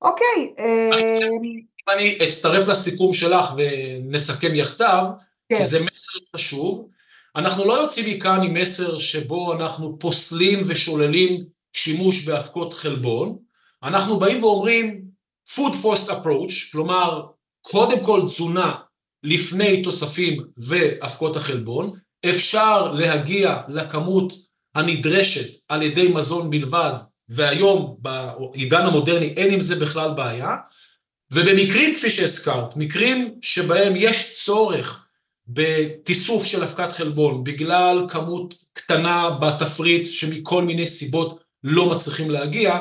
אוקיי. אם אני אצטרף לסיכום שלך ונסכם יחדיו, כי זה מסר חשוב, אנחנו לא יוצאים מכאן עם מסר שבו אנחנו פוסלים ושוללים שימוש באבקות חלבון, אנחנו באים ואומרים, food first approach, כלומר, קודם כל תזונה, לפני תוספים ואבקות החלבון, אפשר להגיע לכמות הנדרשת על ידי מזון בלבד, והיום בעידן המודרני אין עם זה בכלל בעיה, ובמקרים כפי שהזכרת, מקרים שבהם יש צורך בתיסוף של אבקת חלבון, בגלל כמות קטנה בתפריט שמכל מיני סיבות לא מצליחים להגיע,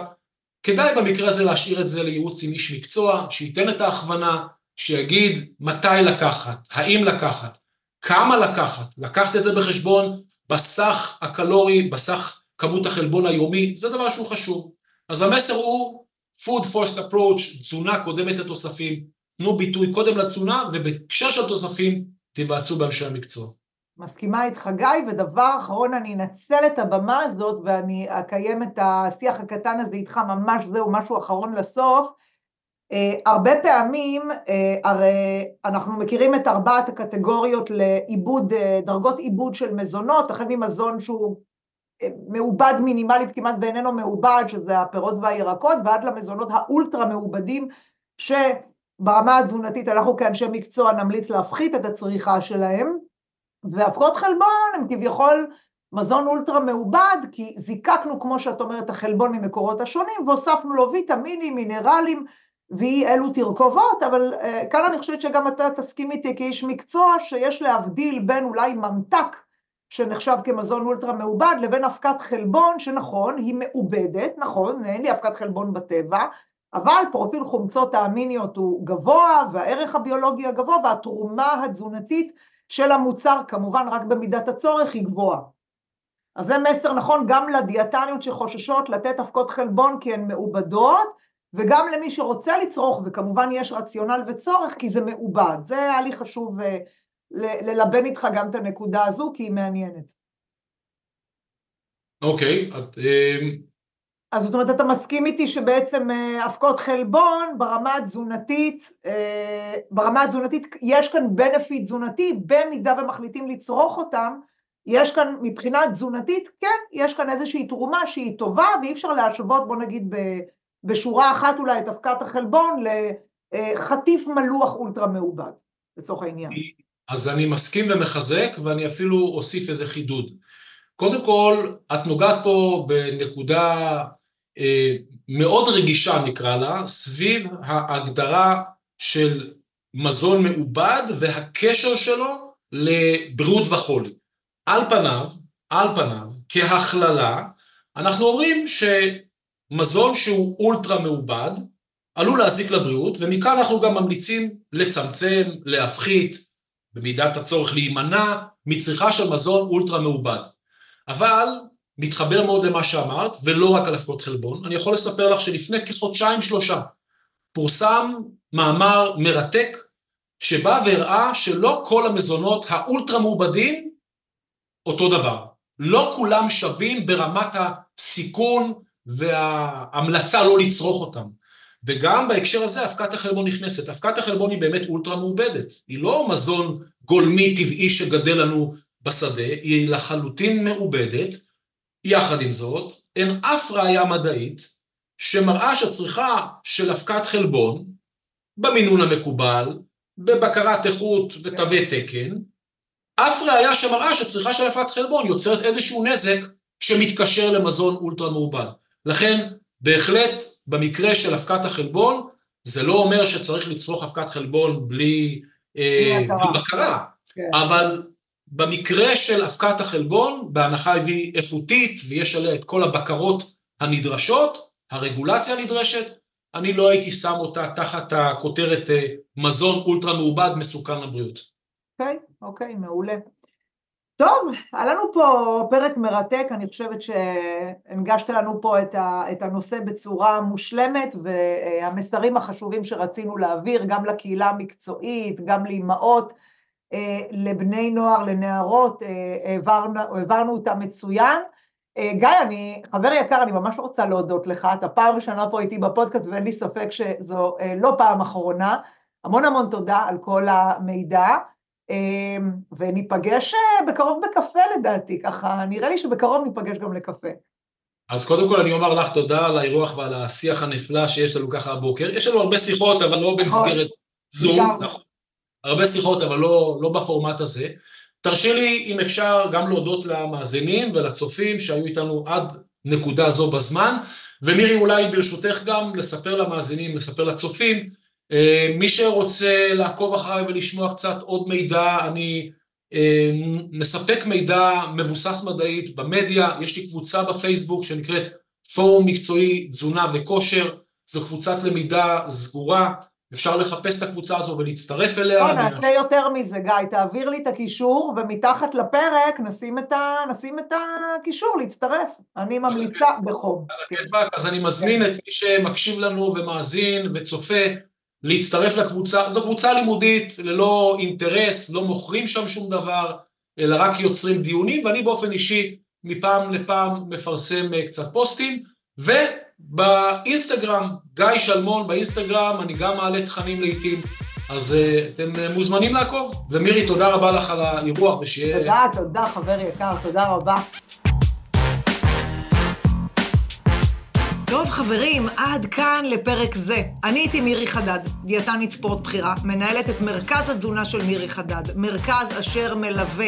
כדאי במקרה הזה להשאיר את זה לייעוץ עם איש מקצוע, שייתן את ההכוונה, שיגיד מתי לקחת, האם לקחת, כמה לקחת, לקחת את זה בחשבון, בסך הקלורי, בסך כמות החלבון היומי, זה דבר שהוא חשוב. אז המסר הוא, food first approach, תזונה קודמת לתוספים, תנו ביטוי קודם לתזונה, ובקשר של תוספים, תיוועצו באנשי המקצוע. מסכימה איתך גיא, ודבר אחרון, אני אנצל את הבמה הזאת, ואני אקיים את השיח הקטן הזה איתך, ממש זהו משהו אחרון לסוף, Uh, הרבה פעמים, uh, הרי אנחנו מכירים את ארבעת הקטגוריות לעיבוד, uh, דרגות עיבוד של מזונות, החל ממזון שהוא uh, מעובד מינימלית, כמעט ואיננו מעובד, שזה הפירות והירקות, ועד למזונות האולטרה מעובדים, שברמה התזונתית אנחנו כאנשי מקצוע נמליץ להפחית את הצריכה שלהם, ואבקות חלבון הם כביכול מזון אולטרה מעובד, כי זיקקנו כמו שאת אומרת החלבון ממקורות השונים, והוספנו לו ויטמינים, מינרלים, והיא אלו תרכובות, אבל uh, כאן אני חושבת שגם אתה תסכים איתי כאיש מקצוע, שיש להבדיל בין אולי ממתק, שנחשב כמזון אולטרה מעובד, לבין אבקת חלבון, שנכון, היא מעובדת, נכון, אין לי אבקת חלבון בטבע, אבל פרופיל חומצות האמיניות הוא גבוה, והערך הביולוגי הגבוה, והתרומה התזונתית של המוצר, כמובן רק במידת הצורך, היא גבוהה. אז זה מסר נכון גם לדיאטניות שחוששות לתת אבקות חלבון, כי הן מעובדות, וגם למי שרוצה לצרוך, וכמובן יש רציונל וצורך, כי זה מעובד. זה היה לי חשוב ללבן איתך גם את הנקודה הזו, כי היא מעניינת. אוקיי. את, אז זאת אומרת, אתה מסכים איתי שבעצם אבקות חלבון ברמה התזונתית, ברמה התזונתית יש כאן בנפיט תזונתי, במידה ומחליטים לצרוך אותם, יש כאן מבחינה תזונתית, כן, יש כאן איזושהי תרומה שהיא טובה, ואי אפשר להשוות, בוא נגיד, ב... בשורה אחת אולי את אבקת החלבון לחטיף מלוח אולטרה מעובד, לצורך העניין. אז אני מסכים ומחזק, ואני אפילו אוסיף איזה חידוד. קודם כל, את נוגעת פה בנקודה אה, מאוד רגישה, נקרא לה, סביב ההגדרה של מזון מעובד, והקשר שלו לבריאות וחולי. על פניו, על פניו, כהכללה, אנחנו אומרים שמזון שהוא אולטרה מעובד, עלול להזיק לבריאות, ומכאן אנחנו גם ממליצים לצמצם, להפחית, במידת הצורך להימנע, מצריכה של מזון אולטרה מעובד. אבל מתחבר מאוד למה שאמרת, ולא רק על הפקות חלבון, אני יכול לספר לך שלפני כחודשיים שלושה, פורסם מאמר מרתק, שבא והראה שלא כל המזונות האולטרה מעובדים, אותו דבר. לא כולם שווים ברמת הסיכון, וההמלצה לא לצרוך אותם. וגם בהקשר הזה, הפקת החלבון נכנסת. הפקת החלבון היא באמת אולטרה מעובדת. היא לא מזון גולמי טבעי שגדל לנו בשדה, היא לחלוטין מעובדת. יחד עם זאת, אין אף ראיה מדעית שמראה שהצריכה של הפקת חלבון, במינון המקובל, בבקרת איכות ותווי תקן, אף ראיה שמראה שהצריכה של הפקת חלבון יוצרת איזשהו נזק שמתקשר למזון אולטרה מעובד. לכן, בהחלט, במקרה של הפקת החלבון, זה לא אומר שצריך לצרוך הפקת חלבון בלי, אה, בלי בקרה, okay. אבל במקרה של הפקת החלבון, בהנחה היא איכותית, ויש עליה את כל הבקרות הנדרשות, הרגולציה הנדרשת, אני לא הייתי שם אותה תחת הכותרת אה, מזון אולטרה מעובד מסוכן לבריאות. אוקיי, okay, אוקיי, okay, מעולה. טוב, עלינו פה פרק מרתק, אני חושבת שהנגשת לנו פה את הנושא בצורה מושלמת, והמסרים החשובים שרצינו להעביר, גם לקהילה המקצועית, גם לאימהות, לבני נוער, לנערות, העברנו, העברנו אותה מצוין. גיא, אני, חבר יקר, אני ממש רוצה להודות לך, אתה פעם ראשונה פה איתי בפודקאסט, ואין לי ספק שזו לא פעם אחרונה, המון המון תודה על כל המידע, וניפגש בקרוב בקפה לדעתי, ככה נראה לי שבקרוב ניפגש גם לקפה. אז קודם כל אני אומר לך תודה על האירוח ועל השיח הנפלא שיש לנו ככה הבוקר, יש לנו הרבה שיחות אבל לא במסגרת זום, נכון, הרבה שיחות אבל לא, לא בפורמט הזה, תרשי לי אם אפשר גם להודות למאזינים ולצופים שהיו איתנו עד נקודה זו בזמן, ומירי אולי ברשותך גם לספר למאזינים, לספר לצופים, מי שרוצה לעקוב אחריי ולשמוע קצת עוד מידע, אני מספק מידע מבוסס מדעית במדיה, יש לי קבוצה בפייסבוק שנקראת פורום מקצועי תזונה וכושר, זו קבוצת למידה סגורה, אפשר לחפש את הקבוצה הזו ולהצטרף אליה. נעשה יותר מזה גיא, תעביר לי את הקישור ומתחת לפרק נשים את הקישור להצטרף, אני ממליצה בחום. אז אני מזמין את מי שמקשיב לנו ומאזין וצופה, להצטרף לקבוצה, זו קבוצה לימודית, ללא אינטרס, לא מוכרים שם שום דבר, אלא רק יוצרים דיונים, ואני באופן אישי מפעם לפעם מפרסם קצת פוסטים, ובאינסטגרם, גיא שלמון באינסטגרם, אני גם מעלה תכנים לעתים, אז אתם מוזמנים לעקוב, ומירי תודה רבה לך על האירוח, ושיהיה... תודה, תודה חבר יקר, תודה רבה. טוב חברים, עד כאן לפרק זה. אני הייתי מירי חדד, דיאטנית ספורט בחירה, מנהלת את מרכז התזונה של מירי חדד, מרכז אשר מלווה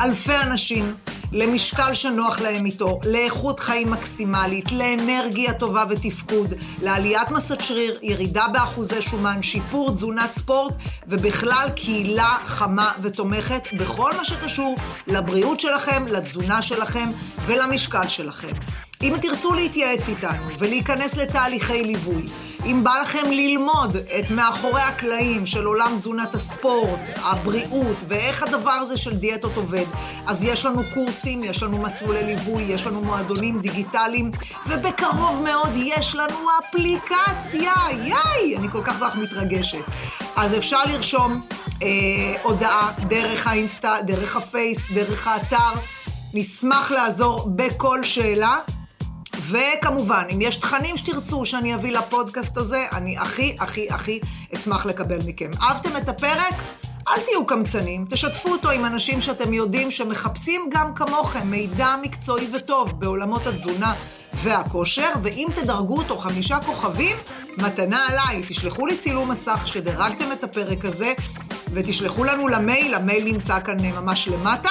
אלפי אנשים למשקל שנוח להם איתו, לאיכות חיים מקסימלית, לאנרגיה טובה ותפקוד, לעליית מסת שריר, ירידה באחוזי שומן, שיפור תזונת ספורט, ובכלל קהילה חמה ותומכת בכל מה שקשור לבריאות שלכם, לתזונה שלכם ולמשקל שלכם. אם תרצו להתייעץ איתנו ולהיכנס לתהליכי ליווי, אם בא לכם ללמוד את מאחורי הקלעים של עולם תזונת הספורט, הבריאות ואיך הדבר הזה של דיאטות עובד, אז יש לנו קורסים, יש לנו מסלולי ליווי, יש לנו מועדונים דיגיטליים, ובקרוב מאוד יש לנו אפליקציה, יאי, אני כל כך כך מתרגשת. אז אפשר לרשום אה, הודעה דרך האינסטה, דרך הפייס, דרך האתר, נשמח לעזור בכל שאלה, וכמובן, אם יש תכנים שתרצו שאני אביא לפודקאסט הזה, אני הכי, הכי, הכי אשמח לקבל מכם. אהבתם את הפרק? אל תהיו קמצנים, תשתפו אותו עם אנשים שאתם יודעים שמחפשים גם כמוכם מידע מקצועי וטוב בעולמות התזונה והכושר, ואם תדרגו אותו חמישה כוכבים, מתנה עליי, תשלחו לי צילום מסך שדרגתם את הפרק הזה, ותשלחו לנו למייל, המייל נמצא כאן ממש למטה,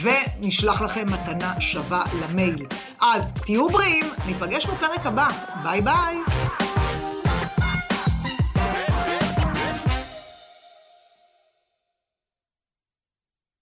ונשלח לכם מתנה שווה למייל. אז תהיו בריאים, ניפגש בפרק הבא. ביי ביי.